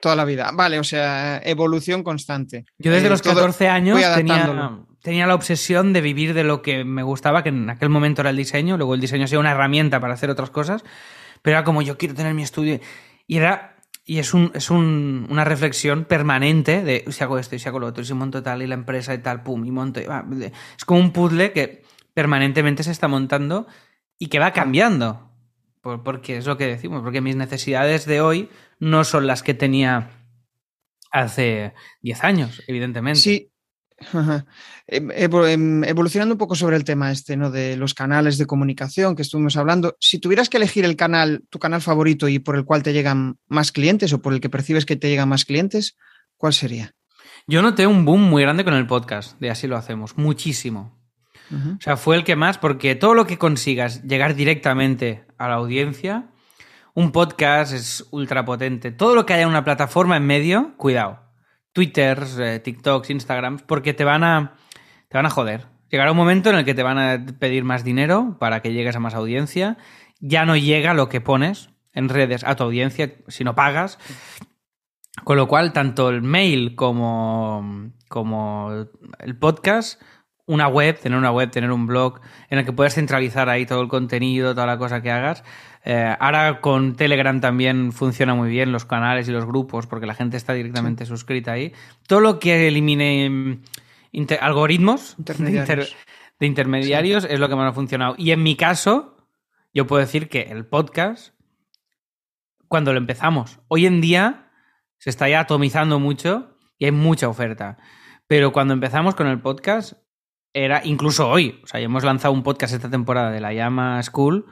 Toda la vida. Vale, o sea, evolución constante. Yo desde eh, los catorce años tenía... Tenía la obsesión de vivir de lo que me gustaba, que en aquel momento era el diseño, luego el diseño ha sido una herramienta para hacer otras cosas, pero era como yo quiero tener mi estudio. Y era y es un es un, una reflexión permanente de si hago esto y si hago lo otro, y si monto tal y la empresa y tal, pum, y monto. Y va. Es como un puzzle que permanentemente se está montando y que va cambiando, porque es lo que decimos, porque mis necesidades de hoy no son las que tenía hace diez años, evidentemente. Sí. Evolucionando un poco sobre el tema este, ¿no? De los canales de comunicación que estuvimos hablando, si tuvieras que elegir el canal, tu canal favorito y por el cual te llegan más clientes o por el que percibes que te llegan más clientes, ¿cuál sería? Yo noté un boom muy grande con el podcast de Así lo hacemos, muchísimo. Uh-huh. O sea, fue el que más, porque todo lo que consigas llegar directamente a la audiencia, un podcast es ultra potente. Todo lo que haya una plataforma en medio, cuidado. Twitters, eh, TikToks, Instagrams, porque te van a te van a joder. Llegará un momento en el que te van a pedir más dinero para que llegues a más audiencia. Ya no llega lo que pones en redes a tu audiencia si no pagas. Con lo cual, tanto el mail como, como el podcast, una web, tener una web, tener un blog en el que puedas centralizar ahí todo el contenido, toda la cosa que hagas. Eh, ahora con Telegram también funciona muy bien los canales y los grupos porque la gente está directamente sí. suscrita ahí. Todo lo que elimine inter- algoritmos intermediarios. De, inter- de intermediarios sí. es lo que más ha funcionado. Y en mi caso, yo puedo decir que el podcast, cuando lo empezamos, hoy en día... se está ya atomizando mucho y hay mucha oferta. Pero cuando empezamos con el podcast, era incluso hoy. O sea, ya hemos lanzado un podcast esta temporada de La Llama School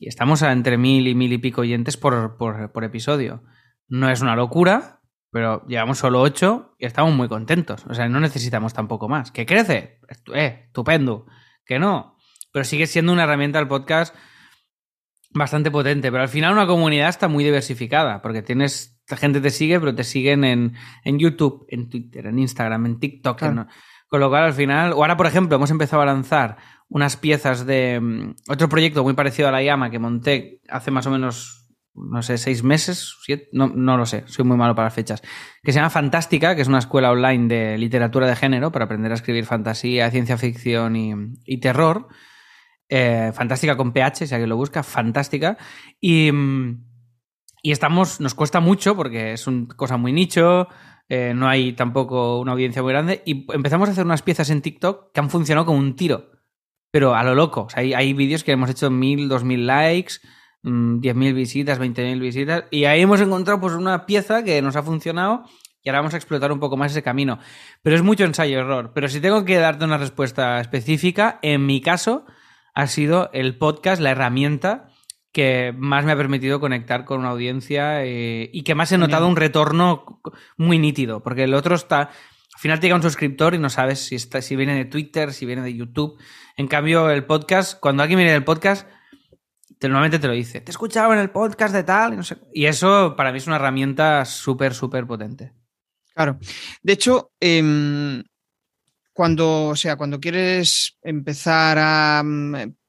y estamos a entre mil y mil y pico oyentes por, por, por episodio. No es una locura, pero llevamos solo ocho y estamos muy contentos. O sea, no necesitamos tampoco más. ¿Que crece? Eh, estupendo. Que no. Pero sigue siendo una herramienta el podcast bastante potente. Pero al final una comunidad está muy diversificada porque tienes... la gente te sigue, pero te siguen en, en YouTube, en Twitter, en Instagram, en TikTok. Claro. En, con lo cual, al final... O ahora, por ejemplo, hemos empezado a lanzar unas piezas de... Um, otro proyecto muy parecido a La Llama que monté hace más o menos, no sé, seis meses, siete... No, no lo sé, soy muy malo para las fechas. Que se llama Fantástica, que es una escuela online de literatura de género para aprender a escribir fantasía, ciencia ficción y, y terror. Eh, Fantástica con P H, si alguien lo busca. Fantástica. Y... Um, Y estamos, nos cuesta mucho porque es una cosa muy nicho, eh, no hay tampoco una audiencia muy grande y empezamos a hacer unas piezas en TikTok que han funcionado como un tiro, pero a lo loco. O sea, hay, hay vídeos que hemos hecho mil, dos mil likes, mmm, diez mil visitas, veinte mil visitas y ahí hemos encontrado pues una pieza que nos ha funcionado y ahora vamos a explotar un poco más ese camino. Pero es mucho ensayo-error. Pero si tengo que darte una respuesta específica, en mi caso ha sido el podcast, la herramienta que más me ha permitido conectar con una audiencia eh, y que más he notado un retorno muy nítido, porque el otro está... Al final te llega un suscriptor y no sabes si, está, si viene de Twitter, si viene de YouTube. En cambio, el podcast, cuando alguien viene del podcast, te, normalmente te lo dice. Te escuchaba en el podcast de tal... Y, no sé, y eso para mí es una herramienta súper, súper potente. Claro. De hecho, eh, cuando, o sea, cuando quieres empezar a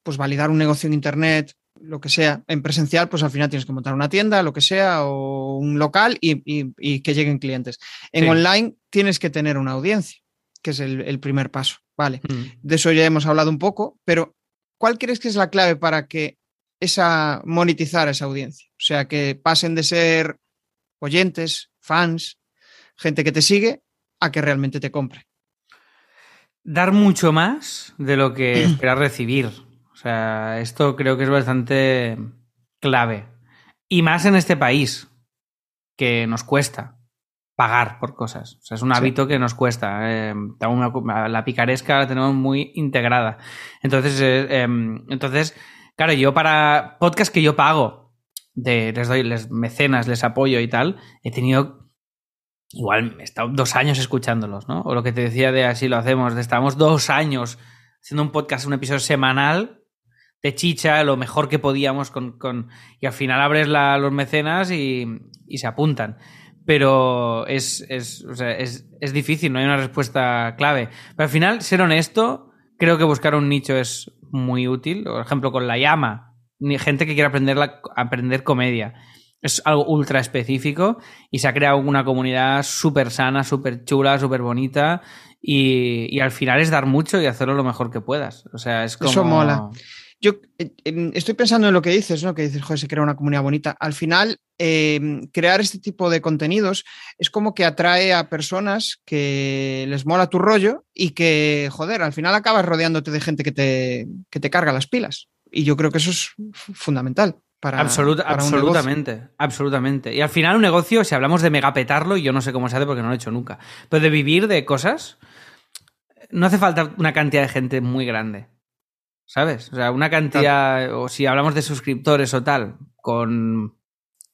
pues, validar un negocio en Internet... lo que sea, en presencial, pues al final tienes que montar una tienda, lo que sea, o un local y, y, y que lleguen clientes. En sí. online tienes que tener una audiencia, que es el, el primer paso, ¿vale? Mm. De eso ya hemos hablado un poco, pero ¿cuál crees que es la clave para que esa monetizar esa audiencia? O sea, que pasen de ser oyentes, fans, gente que te sigue, a que realmente te compre. Dar mucho más de lo que esperas recibir. O sea, esto creo que es bastante clave. Y más en este país, que nos cuesta pagar por cosas. O sea, es un sí. hábito que nos cuesta. Eh, la picaresca la tenemos muy integrada. Entonces, eh, eh, entonces claro, yo para podcasts que yo pago, de, les doy les mecenas, les apoyo y tal, he tenido... Igual he estado dos años escuchándolos, ¿no? O lo que te decía de así lo hacemos, de estamos dos años haciendo un podcast, un episodio semanal... de chicha, lo mejor que podíamos con, con... y al final abres la, los mecenas y, y se apuntan, pero es, es, o sea, es, es difícil, no hay una respuesta clave, pero al final ser honesto, creo que buscar un nicho es muy útil. Por ejemplo, con La Llama, gente que quiere aprender, la, aprender comedia, es algo ultra específico y se ha creado una comunidad súper sana, súper chula, súper bonita y, y al final es dar mucho y hacerlo lo mejor que puedas. O sea, es como... eso mola. Yo eh, estoy pensando en lo que dices, ¿no? Que dices, joder, se crea una comunidad bonita. Al final, eh, crear este tipo de contenidos es como que atrae a personas que les mola tu rollo y que, joder, al final acabas rodeándote de gente que te, que te carga las pilas. Y yo creo que eso es fundamental para, Absolut- para un negocio. Absolutamente, absolutamente. Y al final un negocio, si hablamos de megapetarlo, y yo no sé cómo se hace porque no lo he hecho nunca, pero de vivir de cosas, no hace falta una cantidad de gente muy grande. ¿Sabes? O sea, una cantidad, o si hablamos de suscriptores o tal, con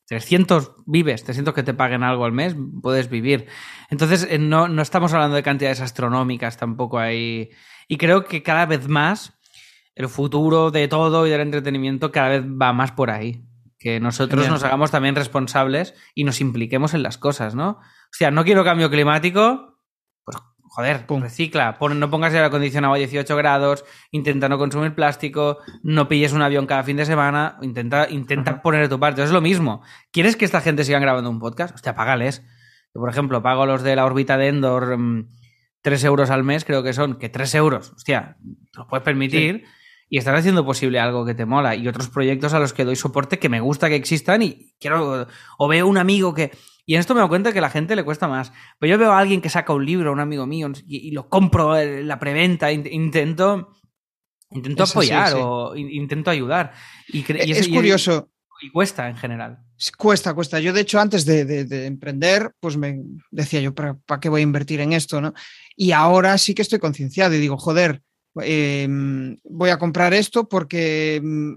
trescientos vives, trescientos que te paguen algo al mes, puedes vivir. Entonces, no, no estamos hablando de cantidades astronómicas tampoco ahí. Y creo que cada vez más el futuro de todo y del entretenimiento cada vez va más por ahí. Que nosotros Bien. nos hagamos también responsables y nos impliquemos en las cosas, ¿no? O sea, no quiero cambio climático... Joder, Pum. recicla, pon, no pongas el aire acondicionado a dieciocho grados, intenta no consumir plástico, no pilles un avión cada fin de semana, intenta, intenta uh-huh. poner de tu parte. Es lo mismo. ¿Quieres que esta gente siga grabando un podcast? Hostia, págales. Yo, por ejemplo, pago los de la órbita de Endor tres euros al mes, creo que son, que tres euros, hostia, los puedes permitir, sí. Y estás haciendo posible algo que te mola, y otros proyectos a los que doy soporte que me gusta que existan y quiero, o veo un amigo que... Y en esto me doy cuenta que a la gente le cuesta más. Pero yo veo a alguien que saca un libro, un amigo mío, y, y lo compro, la preventa, intento intento Eso apoyar sí, sí. o in, intento ayudar. Y, y es, es curioso. Y, y cuesta en general. Cuesta, cuesta. Yo, de hecho, antes de, de, de emprender, pues me decía yo, ¿para, para qué voy a invertir en esto, no? Y ahora sí que estoy concienciado y digo, joder, eh, voy a comprar esto porque... Mm,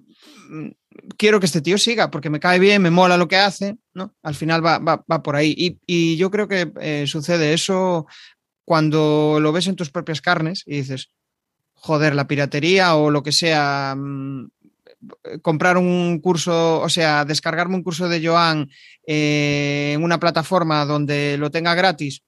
quiero que este tío siga, porque me cae bien, me mola lo que hace, ¿no? Al final va, va, va por ahí. Y, y yo creo que eh, sucede eso cuando lo ves en tus propias carnes y dices, joder, la piratería o lo que sea, mmm, comprar un curso, o sea, descargarme un curso de Joan eh, en una plataforma donde lo tenga gratis,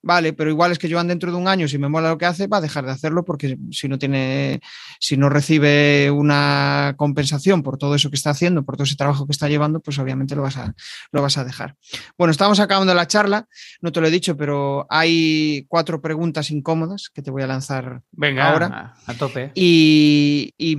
vale, pero igual es que Joan dentro de un año, si me mola lo que hace, va a dejar de hacerlo porque si no tiene, si no recibe una compensación por todo eso que está haciendo, por todo ese trabajo que está llevando, pues obviamente lo vas a, lo vas a dejar. Bueno, estamos acabando la charla, no te lo he dicho, pero hay cuatro preguntas incómodas que te voy a lanzar. Venga, ahora. A, a tope. Y, y,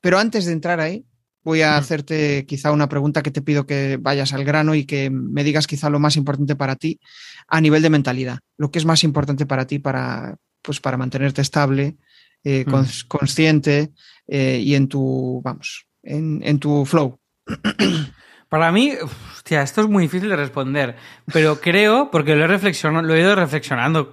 pero antes de entrar ahí, voy a hacerte quizá una pregunta que te pido que vayas al grano y que me digas quizá lo más importante para ti a nivel de mentalidad, lo que es más importante para ti para, pues para mantenerte estable, eh, mm. cons- consciente eh, y en tu, vamos, en, en tu flow. Para mí, hostia, esto es muy difícil de responder, pero creo, porque lo he reflexionado, lo he ido reflexionando,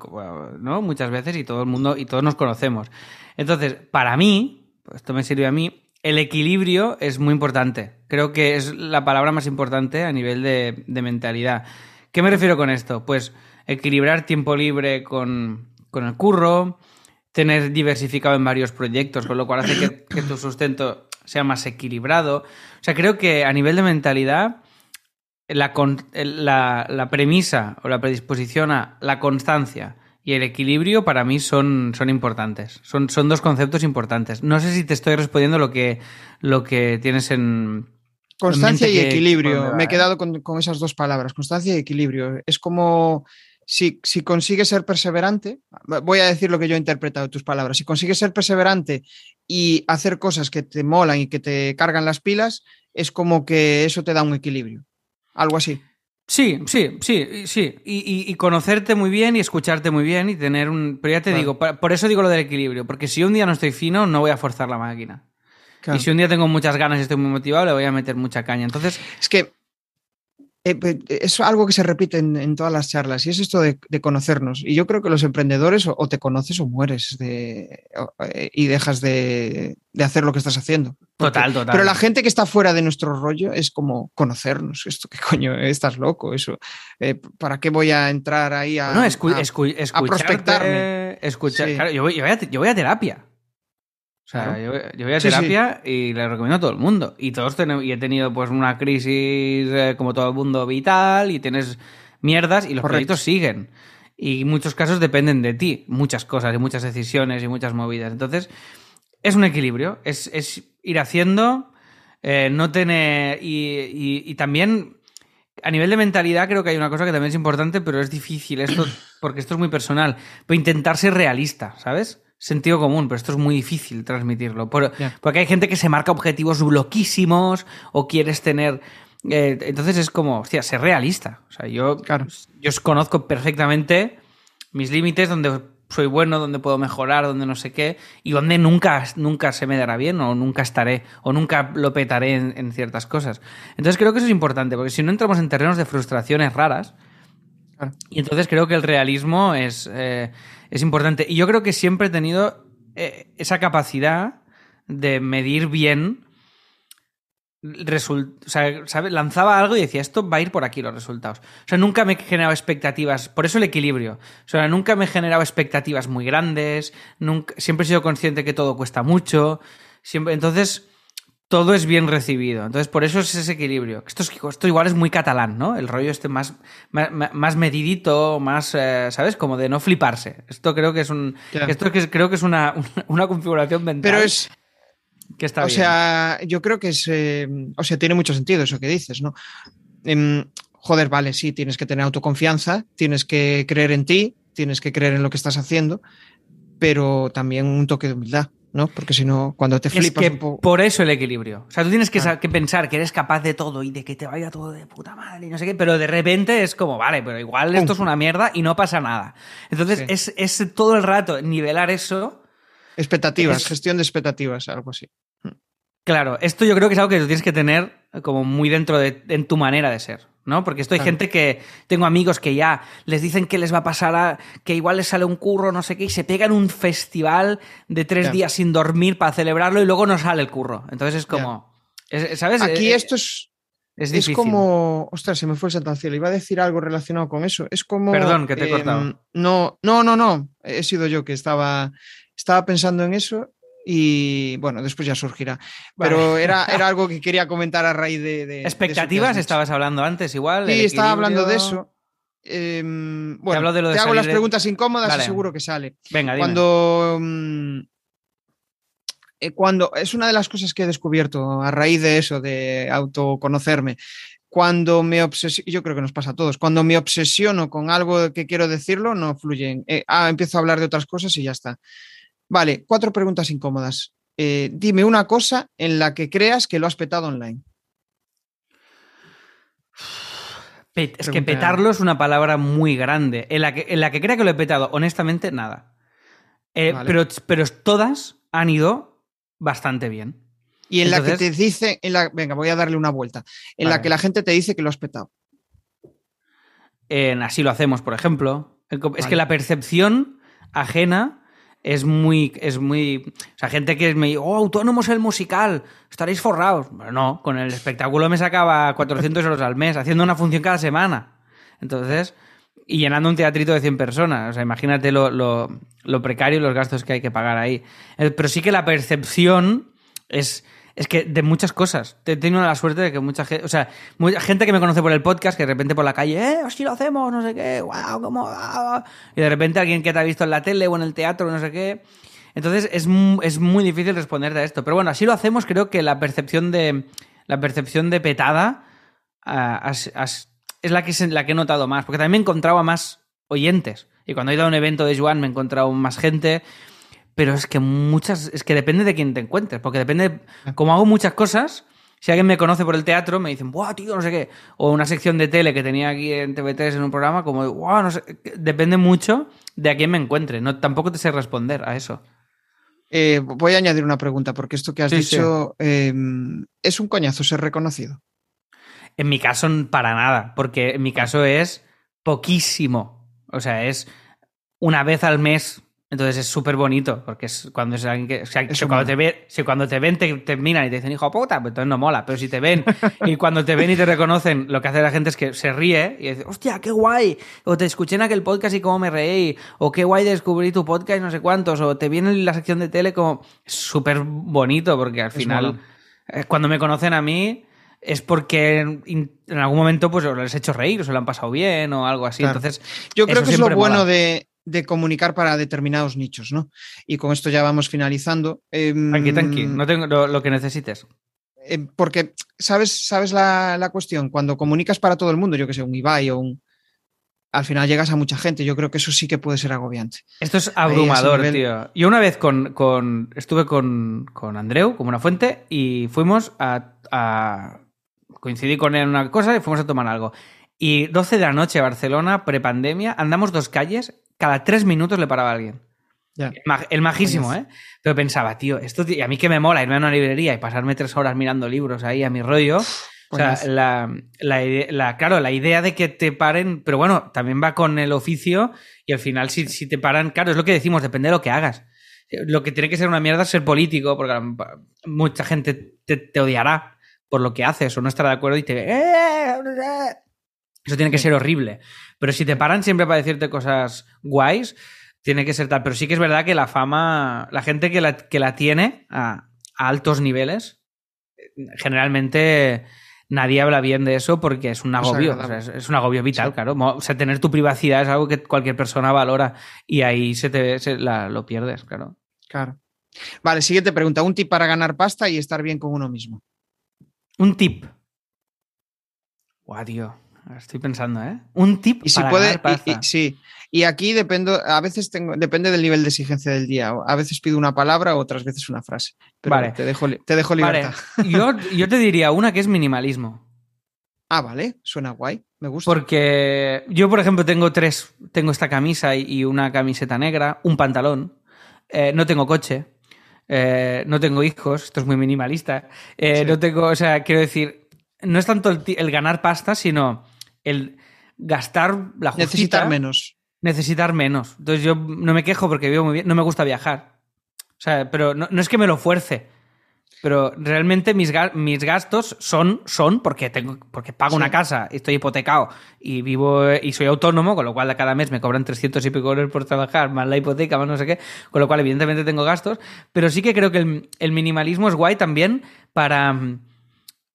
¿no? Muchas veces y todo el mundo y todos nos conocemos. Entonces, para mí, esto me sirve a mí, el equilibrio es muy importante. Creo que es la palabra más importante a nivel de, de mentalidad. ¿Qué me refiero con esto? Pues equilibrar tiempo libre con, con el curro, tener diversificado en varios proyectos, con lo cual hace que, que tu sustento sea más equilibrado. O sea, creo que a nivel de mentalidad, la, la, la premisa o la predisposición a la constancia y el equilibrio para mí son, son importantes. Son, son dos conceptos importantes. No sé si te estoy respondiendo lo que, lo que tienes en... Constancia en mente y que, equilibrio. Me he quedado con, con esas dos palabras. Constancia y equilibrio. Es como si, si consigues ser perseverante, voy a decir lo que yo he interpretado de tus palabras, si consigues ser perseverante y hacer cosas que te molan y que te cargan las pilas, es como que eso te da un equilibrio. Algo así. Sí, sí, sí, sí. Y, y, y conocerte muy bien y escucharte muy bien y tener un... Pero ya te claro. digo, por, por eso digo lo del equilibrio, porque si un día no estoy fino, no voy a forzar la máquina. Claro. Y si un día tengo muchas ganas y estoy muy motivado, le voy a meter mucha caña. Entonces... Es que eh, es algo que se repite en, en todas las charlas y es esto de, de conocernos. Y yo creo que los emprendedores o, o te conoces o mueres de, o, eh, y dejas de, de hacer lo que estás haciendo. Porque, total, total. Pero la gente que está fuera de nuestro rollo es como conocernos. Esto, ¿qué coño? Estás loco. Eso. Eh, ¿Para qué voy a entrar ahí a, bueno, escu- a, escu- a prospectarme? Escuchar, sí. Claro, yo voy, yo voy a, yo voy a terapia. O sea, claro. yo, yo voy a terapia sí, sí. y le recomiendo a todo el mundo. Y todos tenemos, y he tenido pues una crisis eh, como todo el mundo vital y tienes mierdas y los Correcto. Proyectos siguen. Y muchos casos dependen de ti. Muchas cosas y muchas decisiones y muchas movidas. Entonces, es un equilibrio. Es, es ir haciendo, eh, no tener... Y, y, y también, a nivel de mentalidad, creo que hay una cosa que también es importante, pero es difícil esto porque esto es muy personal. Pero intentar ser realista, ¿sabes? Sentido común, pero esto es muy difícil transmitirlo. Por, porque hay gente que se marca objetivos loquísimos o quieres tener... Eh, entonces es como, hostia, ser realista. O sea, yo, claro. yo conozco perfectamente mis límites, donde soy bueno, donde puedo mejorar, donde no sé qué, y donde nunca, nunca se me dará bien o nunca estaré o nunca lo petaré en, en ciertas cosas. Entonces creo que eso es importante, porque si no entramos en terrenos de frustraciones raras, claro. y entonces creo que el realismo es... Eh, Es importante. Y yo creo que siempre he tenido eh, esa capacidad de medir bien. Result- o sea, ¿sabes? Lanzaba algo y decía, esto va a ir por aquí los resultados. O sea, nunca me generaba expectativas. Por eso el equilibrio. O sea, nunca me generaba expectativas muy grandes. Nunca, siempre he sido consciente que todo cuesta mucho. Siempre, entonces, todo es bien recibido. Entonces, por eso es ese equilibrio. Esto, es, esto igual es muy catalán, ¿no? El rollo este más, más, más medidito, más, eh, ¿sabes? Como de no fliparse. Esto creo que es un claro. esto que es, creo que es una, una, una configuración mental. Pero es... Que está o bien. Sea, yo creo que es... Eh, o sea, tiene mucho sentido eso que dices, ¿no? Eh, joder, vale, sí, tienes que tener autoconfianza, tienes que creer en ti, tienes que creer en lo que estás haciendo, pero también un toque de humildad, ¿no? Porque si no, cuando te flipas... Es que un poco... por eso el equilibrio. O sea, tú tienes que, ah. que pensar que eres capaz de todo y de que te vaya todo de puta madre y no sé qué, pero de repente es como, vale, pero igual esto es una mierda y no pasa nada. Entonces, sí. es, es todo el rato nivelar eso... Expectativas, es... gestión de expectativas, algo así. Claro, esto yo creo que es algo que tú tienes que tener como muy dentro de en tu manera de ser, ¿no? Porque esto hay claro. gente que... Tengo amigos que ya les dicen que les va a pasar a... que igual les sale un curro, no sé qué, y se pegan un festival de tres yeah. días sin dormir para celebrarlo y luego no sale el curro. Entonces es como... Yeah. Es, ¿sabes? Aquí es, esto es... Es, es como... Ostras, se me fue el santo al cielo. Iba a decir algo relacionado con eso. Es como... Perdón, que te he eh, cortado. No, no, no, no. He sido yo que estaba... Estaba pensando en eso y, bueno, después ya surgirá. Pero vale. era, era algo que quería comentar a raíz de... de ¿Expectativas? De estabas hablando antes igual. Sí, estaba hablando de eso. Eh, bueno, te, de lo de te hago las de... preguntas incómodas Dale. Y seguro que sale. Venga, dime. Cuando, eh, cuando... Es una de las cosas que he descubierto a raíz de eso, de autoconocerme. Cuando me obsesiono... Yo creo que nos pasa a todos. Cuando me obsesiono con algo que quiero decirlo, no fluyen. Eh, ah, empiezo a hablar de otras cosas y ya está. Vale, cuatro preguntas incómodas. Eh, dime una cosa en la que creas que lo has petado online. Es Pregunta. Que petarlo es una palabra muy grande. En la que, en la que crea que lo he petado, honestamente, nada. Eh, vale. pero, pero todas han ido bastante bien. Y en Entonces, la que te dice... En la, venga, voy a darle una vuelta. En vale. la que la gente te dice que lo has petado. En Así lo hacemos, por ejemplo. Es vale. que la percepción ajena... Es muy, es muy... O sea, gente que me dice, oh, Autónomos el Musical, estaréis forrados. Bueno, no, con el espectáculo me sacaba cuatrocientos euros al mes, haciendo una función cada semana. Entonces, y llenando un teatrito de cien personas. O sea, imagínate lo, lo, lo precario y los gastos que hay que pagar ahí. Pero sí que la percepción es... Es que de muchas cosas. He tenido la suerte de que mucha gente... O sea, mucha gente que me conoce por el podcast, que de repente por la calle, ¡eh, así lo hacemos! No sé qué, ¡guau! ¿Cómo? Ah. Y de repente alguien que te ha visto en la tele o en el teatro, no sé qué... Entonces es, es muy difícil responderte a esto. Pero bueno, así lo hacemos. Creo que la percepción de la percepción de petada uh, as, as, es la que, la que he notado más. Porque también me he encontrado a más oyentes. Y cuando he ido a un evento de Joan me he encontrado más gente... Pero es que muchas... Es que depende de quién te encuentres. Porque depende... De, como hago muchas cosas, si alguien me conoce por el teatro, me dicen, ¡buah, tío, no sé qué! O una sección de tele que tenía aquí en T V tres en un programa, como, ¡buah, no sé! Depende mucho de a quién me encuentre. No, tampoco te sé responder a eso. Eh, voy a añadir una pregunta, porque esto que has sí, dicho... Sí. Eh, ¿es un coñazo ser reconocido? En mi caso, para nada. Porque en mi caso es poquísimo. O sea, es una vez al mes... Entonces es súper bonito, porque es cuando es alguien que... O sea, si, cuando te ve, si cuando te ven, te, te miran y te dicen, hijo puta, pues entonces no mola. Pero si te ven y cuando te ven y te reconocen, lo que hace la gente es que se ríe y dice, hostia, qué guay. O te escuché en aquel podcast y cómo me reí. O qué guay descubrí tu podcast, no sé cuántos. O te viene en la sección de tele como... Súper bonito, porque al es final, malo. Cuando me conocen a mí, es porque en, en algún momento pues les he hecho reír, o se lo han pasado bien o algo así. Claro. Entonces, yo creo que es lo bueno mola. de... de comunicar para determinados nichos, ¿no? Y con esto ya vamos finalizando. Eh, tranqui, tranqui, no tengo lo, lo que necesites. Eh, porque, ¿sabes, sabes la, la cuestión? Cuando comunicas para todo el mundo, yo que sé, un Ibai o un... Al final llegas a mucha gente. Yo creo que eso sí que puede ser agobiante. Esto es abrumador, nivel... tío. Yo una vez con, con, estuve con, con Andreu, como una fuente, y fuimos a, a... Coincidí con él en una cosa y fuimos a tomar algo. Y doce de la noche, Barcelona, prepandemia, andamos dos calles... Cada tres minutos le paraba a alguien. Yeah. El majísimo, ¿eh? Pero pensaba, tío, esto tío, y a mí que me mola irme a una librería y pasarme tres horas mirando libros ahí a mi rollo. O sea, la, la, la, claro, la idea de que te paren, pero bueno, también va con el oficio y al final si, si te paran, claro, es lo que decimos, depende de lo que hagas. Lo que tiene que ser una mierda es ser político, porque mucha gente te, te odiará por lo que haces o no estará de acuerdo y te... Eso tiene que ser horrible. Pero si te paran siempre para decirte cosas guays, tiene que ser tal. Pero sí que es verdad que la fama, la gente que la, que la tiene a, a altos niveles, generalmente nadie habla bien de eso porque es un agobio. O sea, es, es un agobio vital, sí. Claro. O sea, tener tu privacidad es algo que cualquier persona valora y ahí se te se la, lo pierdes, claro. Claro. Vale, siguiente pregunta. Un tip para ganar pasta y estar bien con uno mismo. Un tip. Guau, tío. Estoy pensando, ¿eh? Un tip y si para puede, ganar pasta. Y, y, sí, y aquí dependo, a veces tengo, depende del nivel de exigencia del día. A veces pido una palabra, otras veces una frase. Pero vale. te, dejo, te dejo libertad. Vale. Yo, yo te diría una que es minimalismo. Ah, vale. Suena guay. Me gusta. Porque yo, por ejemplo, tengo tres. Tengo esta camisa y una camiseta negra, un pantalón. Eh, no tengo coche. Eh, no tengo hijos. Esto es muy minimalista. Eh, sí. No tengo... O sea, quiero decir... No es tanto el, el ganar pasta, sino el gastar la justita. Necesitar menos. Necesitar menos. Entonces yo no me quejo porque vivo muy bien. No me gusta viajar. O sea, pero no, no es que me lo fuerce. Pero realmente mis, ga mis gastos son, son porque tengo porque pago sí. una casa, estoy hipotecado y vivo y soy autónomo, con lo cual cada mes me cobran trescientos y pico euros por trabajar, más la hipoteca, más no sé qué, con lo cual evidentemente tengo gastos. Pero sí que creo que el, el minimalismo es guay también para,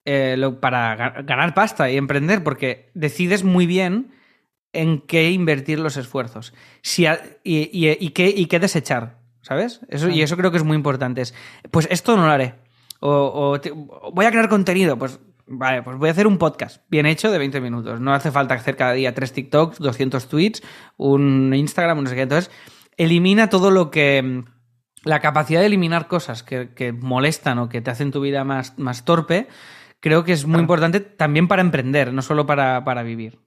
eh, lo, para ga ganar pasta y emprender, porque decides muy bien en qué invertir los esfuerzos si a, y, y, y, qué, y qué desechar. ¿Sabes? Eso, y eso creo que es muy importante. Es, pues esto no lo haré. O, o, te, o voy a crear contenido. Pues vale, pues voy a hacer un podcast bien hecho de veinte minutos. No hace falta hacer cada día tres TikToks, doscientos tweets, un Instagram, no sé qué. Entonces, elimina todo lo que... La capacidad de eliminar cosas que, que molestan o que te hacen tu vida más, más torpe, creo que es muy claro. importante también para emprender, no solo para, para vivir.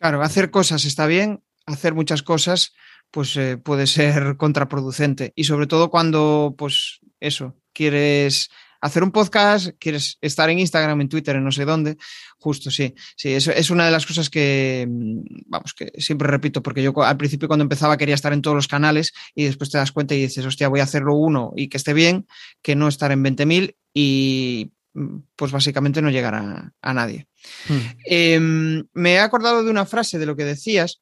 Claro, hacer cosas está bien, hacer muchas cosas... pues eh, puede ser contraproducente. Y sobre todo cuando, pues eso, quieres hacer un podcast, quieres estar en Instagram, en Twitter, en no sé dónde, justo, sí. Sí, eso es una de las cosas que, vamos, que siempre repito, porque yo al principio cuando empezaba quería estar en todos los canales y después te das cuenta y dices, hostia, voy a hacerlo uno y que esté bien, que no estar en veinte mil y... pues básicamente no llegar a, a nadie. Hmm. Eh, me he acordado de una frase de lo que decías,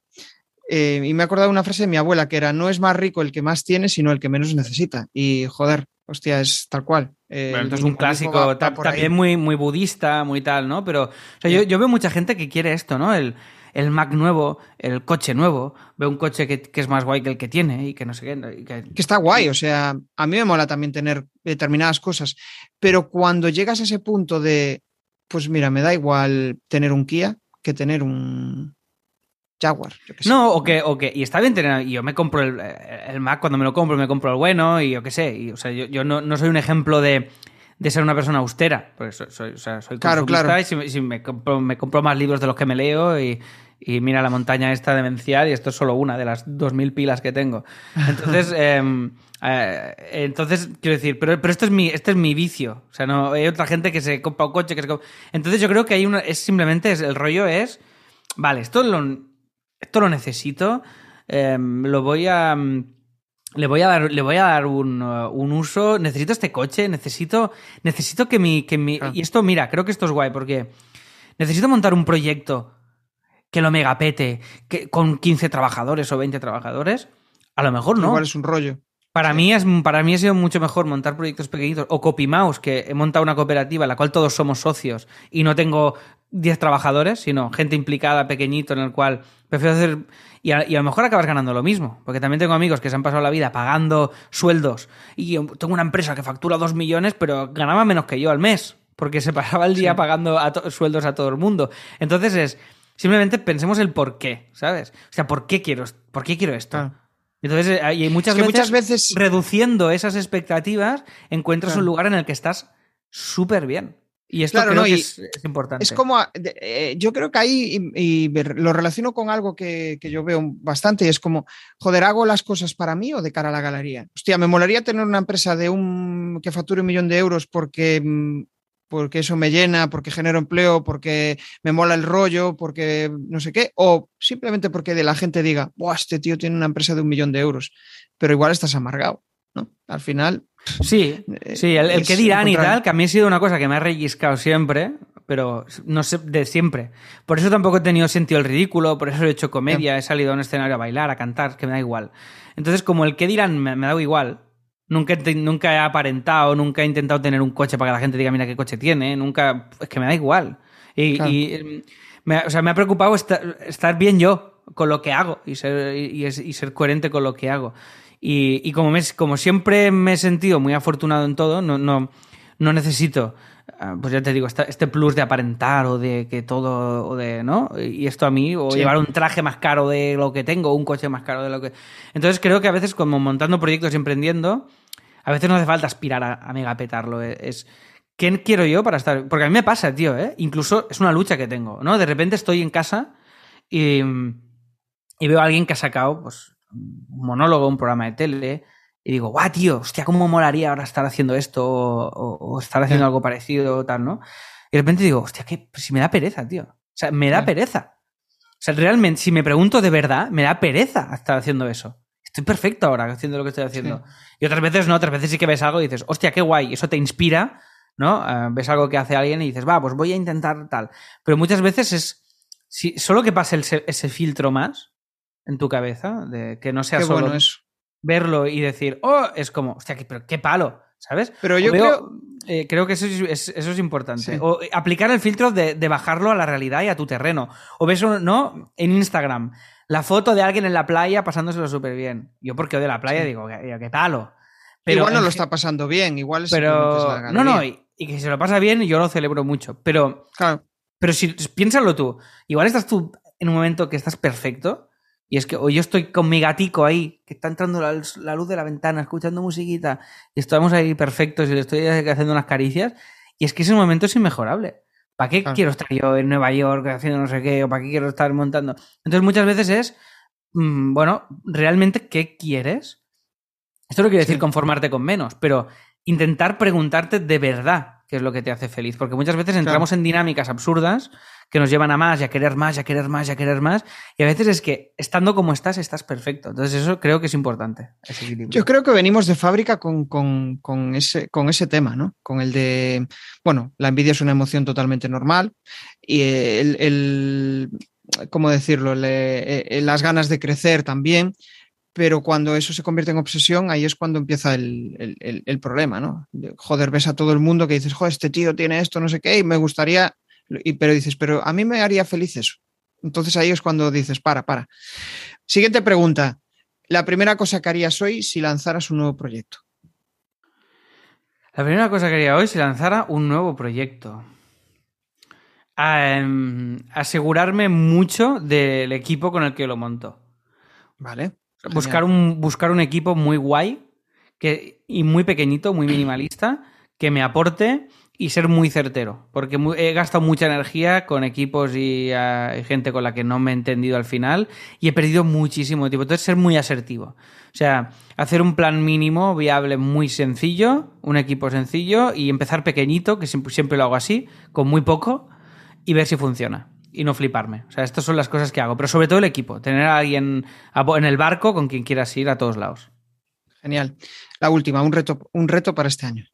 Eh, y me he acordado de una frase de mi abuela que era: no es más rico el que más tiene, sino el que menos necesita. Y joder, hostia, es tal cual. Eh, bueno, entonces es un clásico, va, va también muy, muy budista, muy tal, ¿no? Pero o sea, sí. yo, yo veo mucha gente que quiere esto, ¿no? El, el Mac nuevo, el coche nuevo, veo un coche que, que es más guay que el que tiene y que no sé qué. Y que... que está guay, o sea, a mí me mola también tener determinadas cosas. Pero cuando llegas a ese punto de, pues mira, me da igual tener un Kia que tener un... Jaguar, yo que sé. No, o que, o que, y está bien tener, y yo me compro el, el Mac cuando me lo compro, me compro el bueno, y yo qué sé, y, o sea, yo, yo no, no soy un ejemplo de, de ser una persona austera, porque soy, soy, o sea, soy claro, consumista, claro. y si, si me, compro, me compro más libros de los que me leo, y, y mira la montaña esta demencial, y esto es solo una de las dos mil pilas que tengo. Entonces, eh, eh, entonces quiero decir, pero, pero esto es mi, este es mi vicio, o sea, no hay otra gente que se compra un coche, que se compra... Entonces yo creo que hay una, es simplemente, es, el rollo es, vale, esto es lo... Esto lo necesito, eh, lo voy a, le voy a dar, le voy a dar un, uh, un uso. Necesito este coche, necesito, necesito que mi, que mi, ah. y esto, mira, creo que esto es guay porque necesito montar un proyecto que lo megapete, que con quince trabajadores o veinte trabajadores, a lo mejor no. Igual es un rollo. Para sí. mí es, para mí ha sido mucho mejor montar proyectos pequeñitos o Copy Mouse, que he montado una cooperativa en la cual todos somos socios y no tengo diez trabajadores, sino gente implicada, pequeñito, en el cual prefiero hacer... Y a, y a lo mejor acabas ganando lo mismo, porque también tengo amigos que se han pasado la vida pagando sueldos y tengo una empresa que factura dos millones, pero ganaba menos que yo al mes, porque se pasaba el día sí. pagando a to- sueldos a todo el mundo. Entonces es... Simplemente pensemos el por qué, ¿sabes? O sea, ¿por qué quiero, por qué quiero esto? Ah. Entonces, y hay muchas, es que veces, muchas veces, reduciendo esas expectativas, encuentras claro. un lugar en el que estás súper bien. Y esto claro, creo no, que y es, es importante. Es como, eh, yo creo que ahí, y, y lo relaciono con algo que, que yo veo bastante, y es como, joder, ¿hago las cosas para mí o de cara a la galería? Hostia, me molaría tener una empresa de un que facture un millón de euros porque, porque eso me llena, porque genero empleo, porque me mola el rollo, porque no sé qué, o simplemente porque de la gente diga, buah, este tío tiene una empresa de un millón de euros, pero igual estás amargado, ¿no? Al final... Sí, sí, el, el que dirán y tal, que a mí ha sido una cosa que me ha relliscado siempre, pero no sé, de siempre. Por eso tampoco he tenido sentido el ridículo, por eso he hecho comedia, he salido a un escenario a bailar, a cantar, que me da igual. Entonces, como el que dirán me, me da igual, nunca, nunca he aparentado, nunca he intentado tener un coche para que la gente diga, mira qué coche tiene, nunca, es que me da igual. Y, claro. y me, o sea, me ha preocupado estar, estar bien yo con lo que hago y ser, y, y ser coherente con lo que hago. Y, y como, me, como siempre me he sentido muy afortunado en todo, no, no, no necesito pues ya te digo, este plus de aparentar o de que todo, o de, ¿no? Y esto a mí, o sí. llevar un traje más caro de lo que tengo, un coche más caro de lo que... Entonces creo que a veces, como montando proyectos y emprendiendo, a veces no hace falta aspirar a, a megapetarlo. Es, ¿qué quiero yo para estar...? Porque a mí me pasa, tío, ¿eh? Incluso es una lucha que tengo, ¿no? De repente estoy en casa y, y veo a alguien que ha sacado, pues, un monólogo, un programa de tele... Y digo, guau, tío, hostia, cómo molaría ahora estar haciendo esto o, o, o estar haciendo sí. algo parecido o tal, ¿no? Y de repente digo, hostia, que si me da pereza, tío. O sea, me da sí. pereza. O sea, realmente, si me pregunto de verdad, me da pereza estar haciendo eso. Estoy perfecto ahora haciendo lo que estoy haciendo. Sí. Y otras veces no, otras veces sí que ves algo y dices, hostia, qué guay, eso te inspira, ¿no? Uh, ves algo que hace alguien y dices, va, pues voy a intentar tal. Pero muchas veces es, si, solo que pase el, ese filtro más en tu cabeza, de que no sea qué solo... Bueno eso. Verlo y decir, oh, es como, hostia, qué, pero qué palo, ¿sabes? Pero yo veo, creo... Eh, creo que eso es, eso es importante. Sí. O aplicar el filtro de, de bajarlo a la realidad y a tu terreno. O ves, un, ¿no? En Instagram, la foto de alguien en la playa pasándoselo súper bien. Yo porque odio la playa sí. digo, qué, qué palo. Pero igual no lo está pasando bien, igual pero... es la No, no, y, y que se lo pasa bien yo lo celebro mucho. Pero, claro. pero si piénsalo tú, igual estás tú en un momento que estás perfecto. Y es que o yo estoy con mi gatico ahí, que está entrando la, la luz de la ventana, escuchando musiquita, y estamos ahí perfectos y le estoy haciendo unas caricias. Y es que ese momento es inmejorable. ¿Para qué claro. quiero estar yo en Nueva York haciendo no sé qué? ¿O para qué quiero estar montando? Entonces muchas veces es, mmm, bueno, ¿realmente qué quieres? Esto no quiere decir sí. conformarte con menos, pero intentar preguntarte de verdad qué es lo que te hace feliz. Porque muchas veces entramos claro. en dinámicas absurdas que nos llevan a más y a querer más y a querer más y a querer más. Y a veces es que estando como estás, estás perfecto. Entonces eso creo que es importante. Ese equilibrio. Yo creo que venimos de fábrica con, con, con, ese, con ese tema, ¿no? Con el de... Bueno, la envidia es una emoción totalmente normal y el... el ¿cómo decirlo? Le, las ganas de crecer también, pero cuando eso se convierte en obsesión, ahí es cuando empieza el, el, el, el problema, ¿no? Joder, ves a todo el mundo que dices, joder, este tío tiene esto, no sé qué, y me gustaría... Y, pero dices, pero a mí me haría feliz eso. Entonces ahí es cuando dices, para, para. Siguiente pregunta. La primera cosa que harías hoy si lanzaras un nuevo proyecto. La primera cosa que haría hoy si lanzara un nuevo proyecto. Um, asegurarme mucho del equipo con el que lo monto. Vale. Buscar un, buscar un equipo muy guay que, y muy pequeñito, muy minimalista, que me aporte... Y ser muy certero, porque he gastado mucha energía con equipos y, uh, y gente con la que no me he entendido al final y he perdido muchísimo tiempo. Entonces, ser muy asertivo. O sea, hacer un plan mínimo, viable, muy sencillo, un equipo sencillo y empezar pequeñito, que siempre, siempre lo hago así, con muy poco y ver si funciona y no fliparme. O sea, estas son las cosas que hago, pero sobre todo el equipo, tener a alguien en el barco con quien quieras ir a todos lados. Genial. La última, un reto, un reto para este año.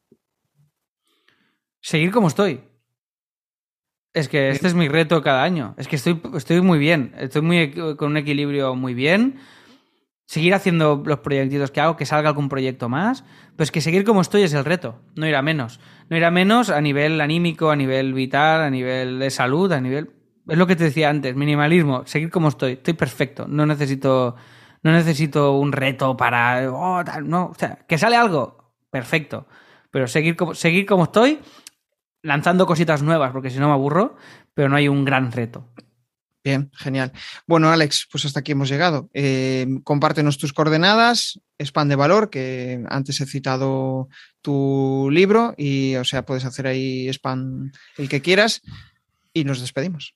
Seguir como estoy. Es que este es mi reto cada año. Es que estoy, estoy muy bien. Estoy muy, con un equilibrio muy bien. Seguir haciendo los proyectitos que hago, que salga algún proyecto más. Pero es que seguir como estoy es el reto. No ir a menos. No ir a menos a nivel anímico, a nivel vital, a nivel de salud, a nivel... Es lo que te decía antes, minimalismo. Seguir como estoy. Estoy perfecto. No necesito, no necesito un reto para... Oh, no. O sea, que sale algo. Perfecto. Pero seguir como, seguir como estoy... lanzando cositas nuevas, porque si no me aburro, pero no hay un gran reto. Bien, genial. Bueno, Álex, pues hasta aquí hemos llegado. Eh, compártenos tus coordenadas, Spam de Valor, que antes he citado tu libro, y o sea, puedes hacer ahí spam el que quieras, y nos despedimos.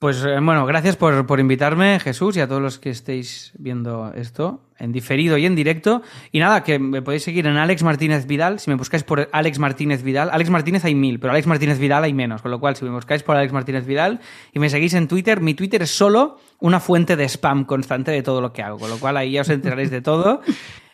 Pues bueno, gracias por, por invitarme, Jesús, y a todos los que estéis viendo esto en diferido y en directo. Y nada, que me podéis seguir en Álex Martínez Vidal. Si me buscáis por Álex Martínez Vidal, Álex Martínez hay mil, pero Álex Martínez Vidal hay menos. Con lo cual, si me buscáis por Álex Martínez Vidal y me seguís en Twitter, mi Twitter es solo una fuente de spam constante de todo lo que hago. Con lo cual, ahí ya os enteraréis de todo.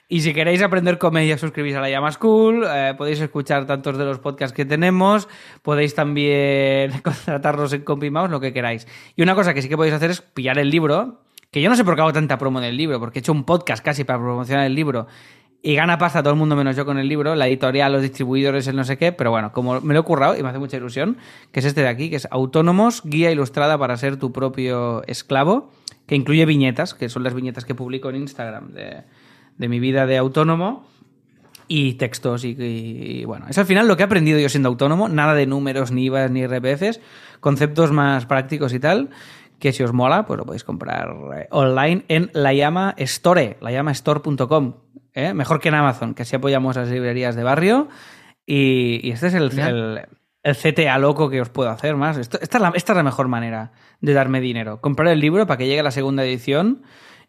Y si queréis aprender comedia, suscribís a La Llama School, eh, podéis escuchar tantos de los podcasts que tenemos, podéis también contratarnos en Copy Mouse, lo que queráis. Y una cosa que sí que podéis hacer es pillar el libro, que yo no sé por qué hago tanta promo del libro, porque he hecho un podcast casi para promocionar el libro y gana pasta todo el mundo menos yo con el libro, la editorial, los distribuidores, el no sé qué, pero bueno, como me lo he currado y me hace mucha ilusión, que es este de aquí, que es Autónomos, guía ilustrada para ser tu propio esclavo, que incluye viñetas, que son las viñetas que publico en Instagram de... de mi vida de autónomo, y textos y, y, y bueno, es al final lo que he aprendido yo siendo autónomo, nada de números, ni I V As, ni R P Fs, conceptos más prácticos y tal, que si os mola, pues lo podéis comprar online en La Llama Store, la llama store punto com, ¿eh? Mejor que en Amazon, que así apoyamos a las librerías de barrio y, y este es el, el, el C T A loco que os puedo hacer más. Esto, esta, es la, esta es la mejor manera de darme dinero, comprar el libro para que llegue a la segunda edición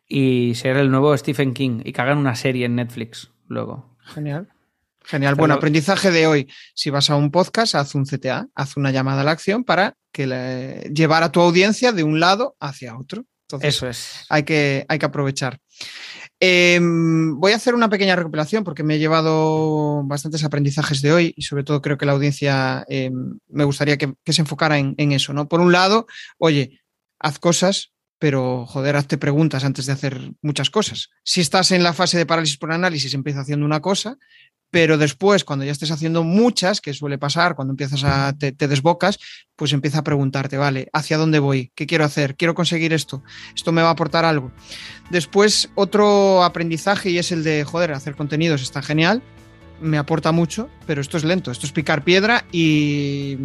y ser el nuevo Stephen King y que hagan una serie en Netflix luego. Genial. Genial. Bueno, aprendizaje de hoy. Si vas a un podcast, haz un C T A, haz una llamada a la acción para que le... llevar a tu audiencia de un lado hacia otro. Entonces, eso es. Hay que, hay que aprovechar. Eh, voy a hacer una pequeña recopilación porque me he llevado bastantes aprendizajes de hoy y sobre todo creo que la audiencia eh, me gustaría que, que se enfocara en, en eso, ¿no? Por un lado, oye, haz cosas, pero, joder, hazte preguntas antes de hacer muchas cosas. Si estás en la fase de parálisis por análisis, empieza haciendo una cosa, pero después, cuando ya estés haciendo muchas, que suele pasar, cuando empiezas a te, te desbocas, pues empieza a preguntarte, vale, ¿hacia dónde voy? ¿Qué quiero hacer? ¿Quiero conseguir esto? ¿Esto me va a aportar algo? Después, otro aprendizaje, y es el de, joder, hacer contenidos está genial, me aporta mucho, pero esto es lento, esto es picar piedra y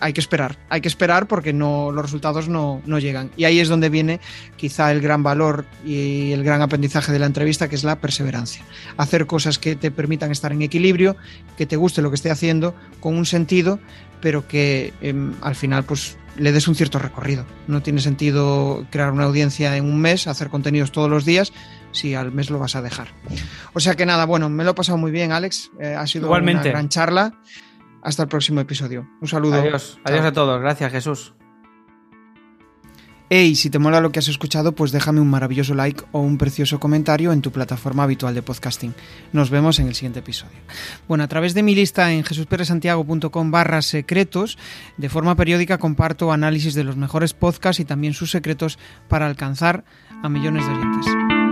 hay que esperar, hay que esperar porque no, los resultados no, no llegan. Y ahí es donde viene quizá el gran valor y el gran aprendizaje de la entrevista, que es la perseverancia. Hacer cosas que te permitan estar en equilibrio, que te guste lo que esté haciendo, con un sentido, pero que eh, al final pues le des un cierto recorrido. No tiene sentido crear una audiencia en un mes, hacer contenidos todos los días, si al mes lo vas a dejar. O sea que nada, bueno, me lo he pasado muy bien, Álex. Eh, ha sido Igualmente. Una gran charla. Hasta el próximo episodio. Un saludo. Adiós. Chao. Adiós a todos. Gracias, Jesús. Hey, si te mola lo que has escuchado, pues déjame un maravilloso like o un precioso comentario en tu plataforma habitual de podcasting. Nos vemos en el siguiente episodio. Bueno, a través de mi lista en jesusperezsantiago punto com barra secretos, de forma periódica comparto análisis de los mejores podcasts y también sus secretos para alcanzar a millones de oyentes.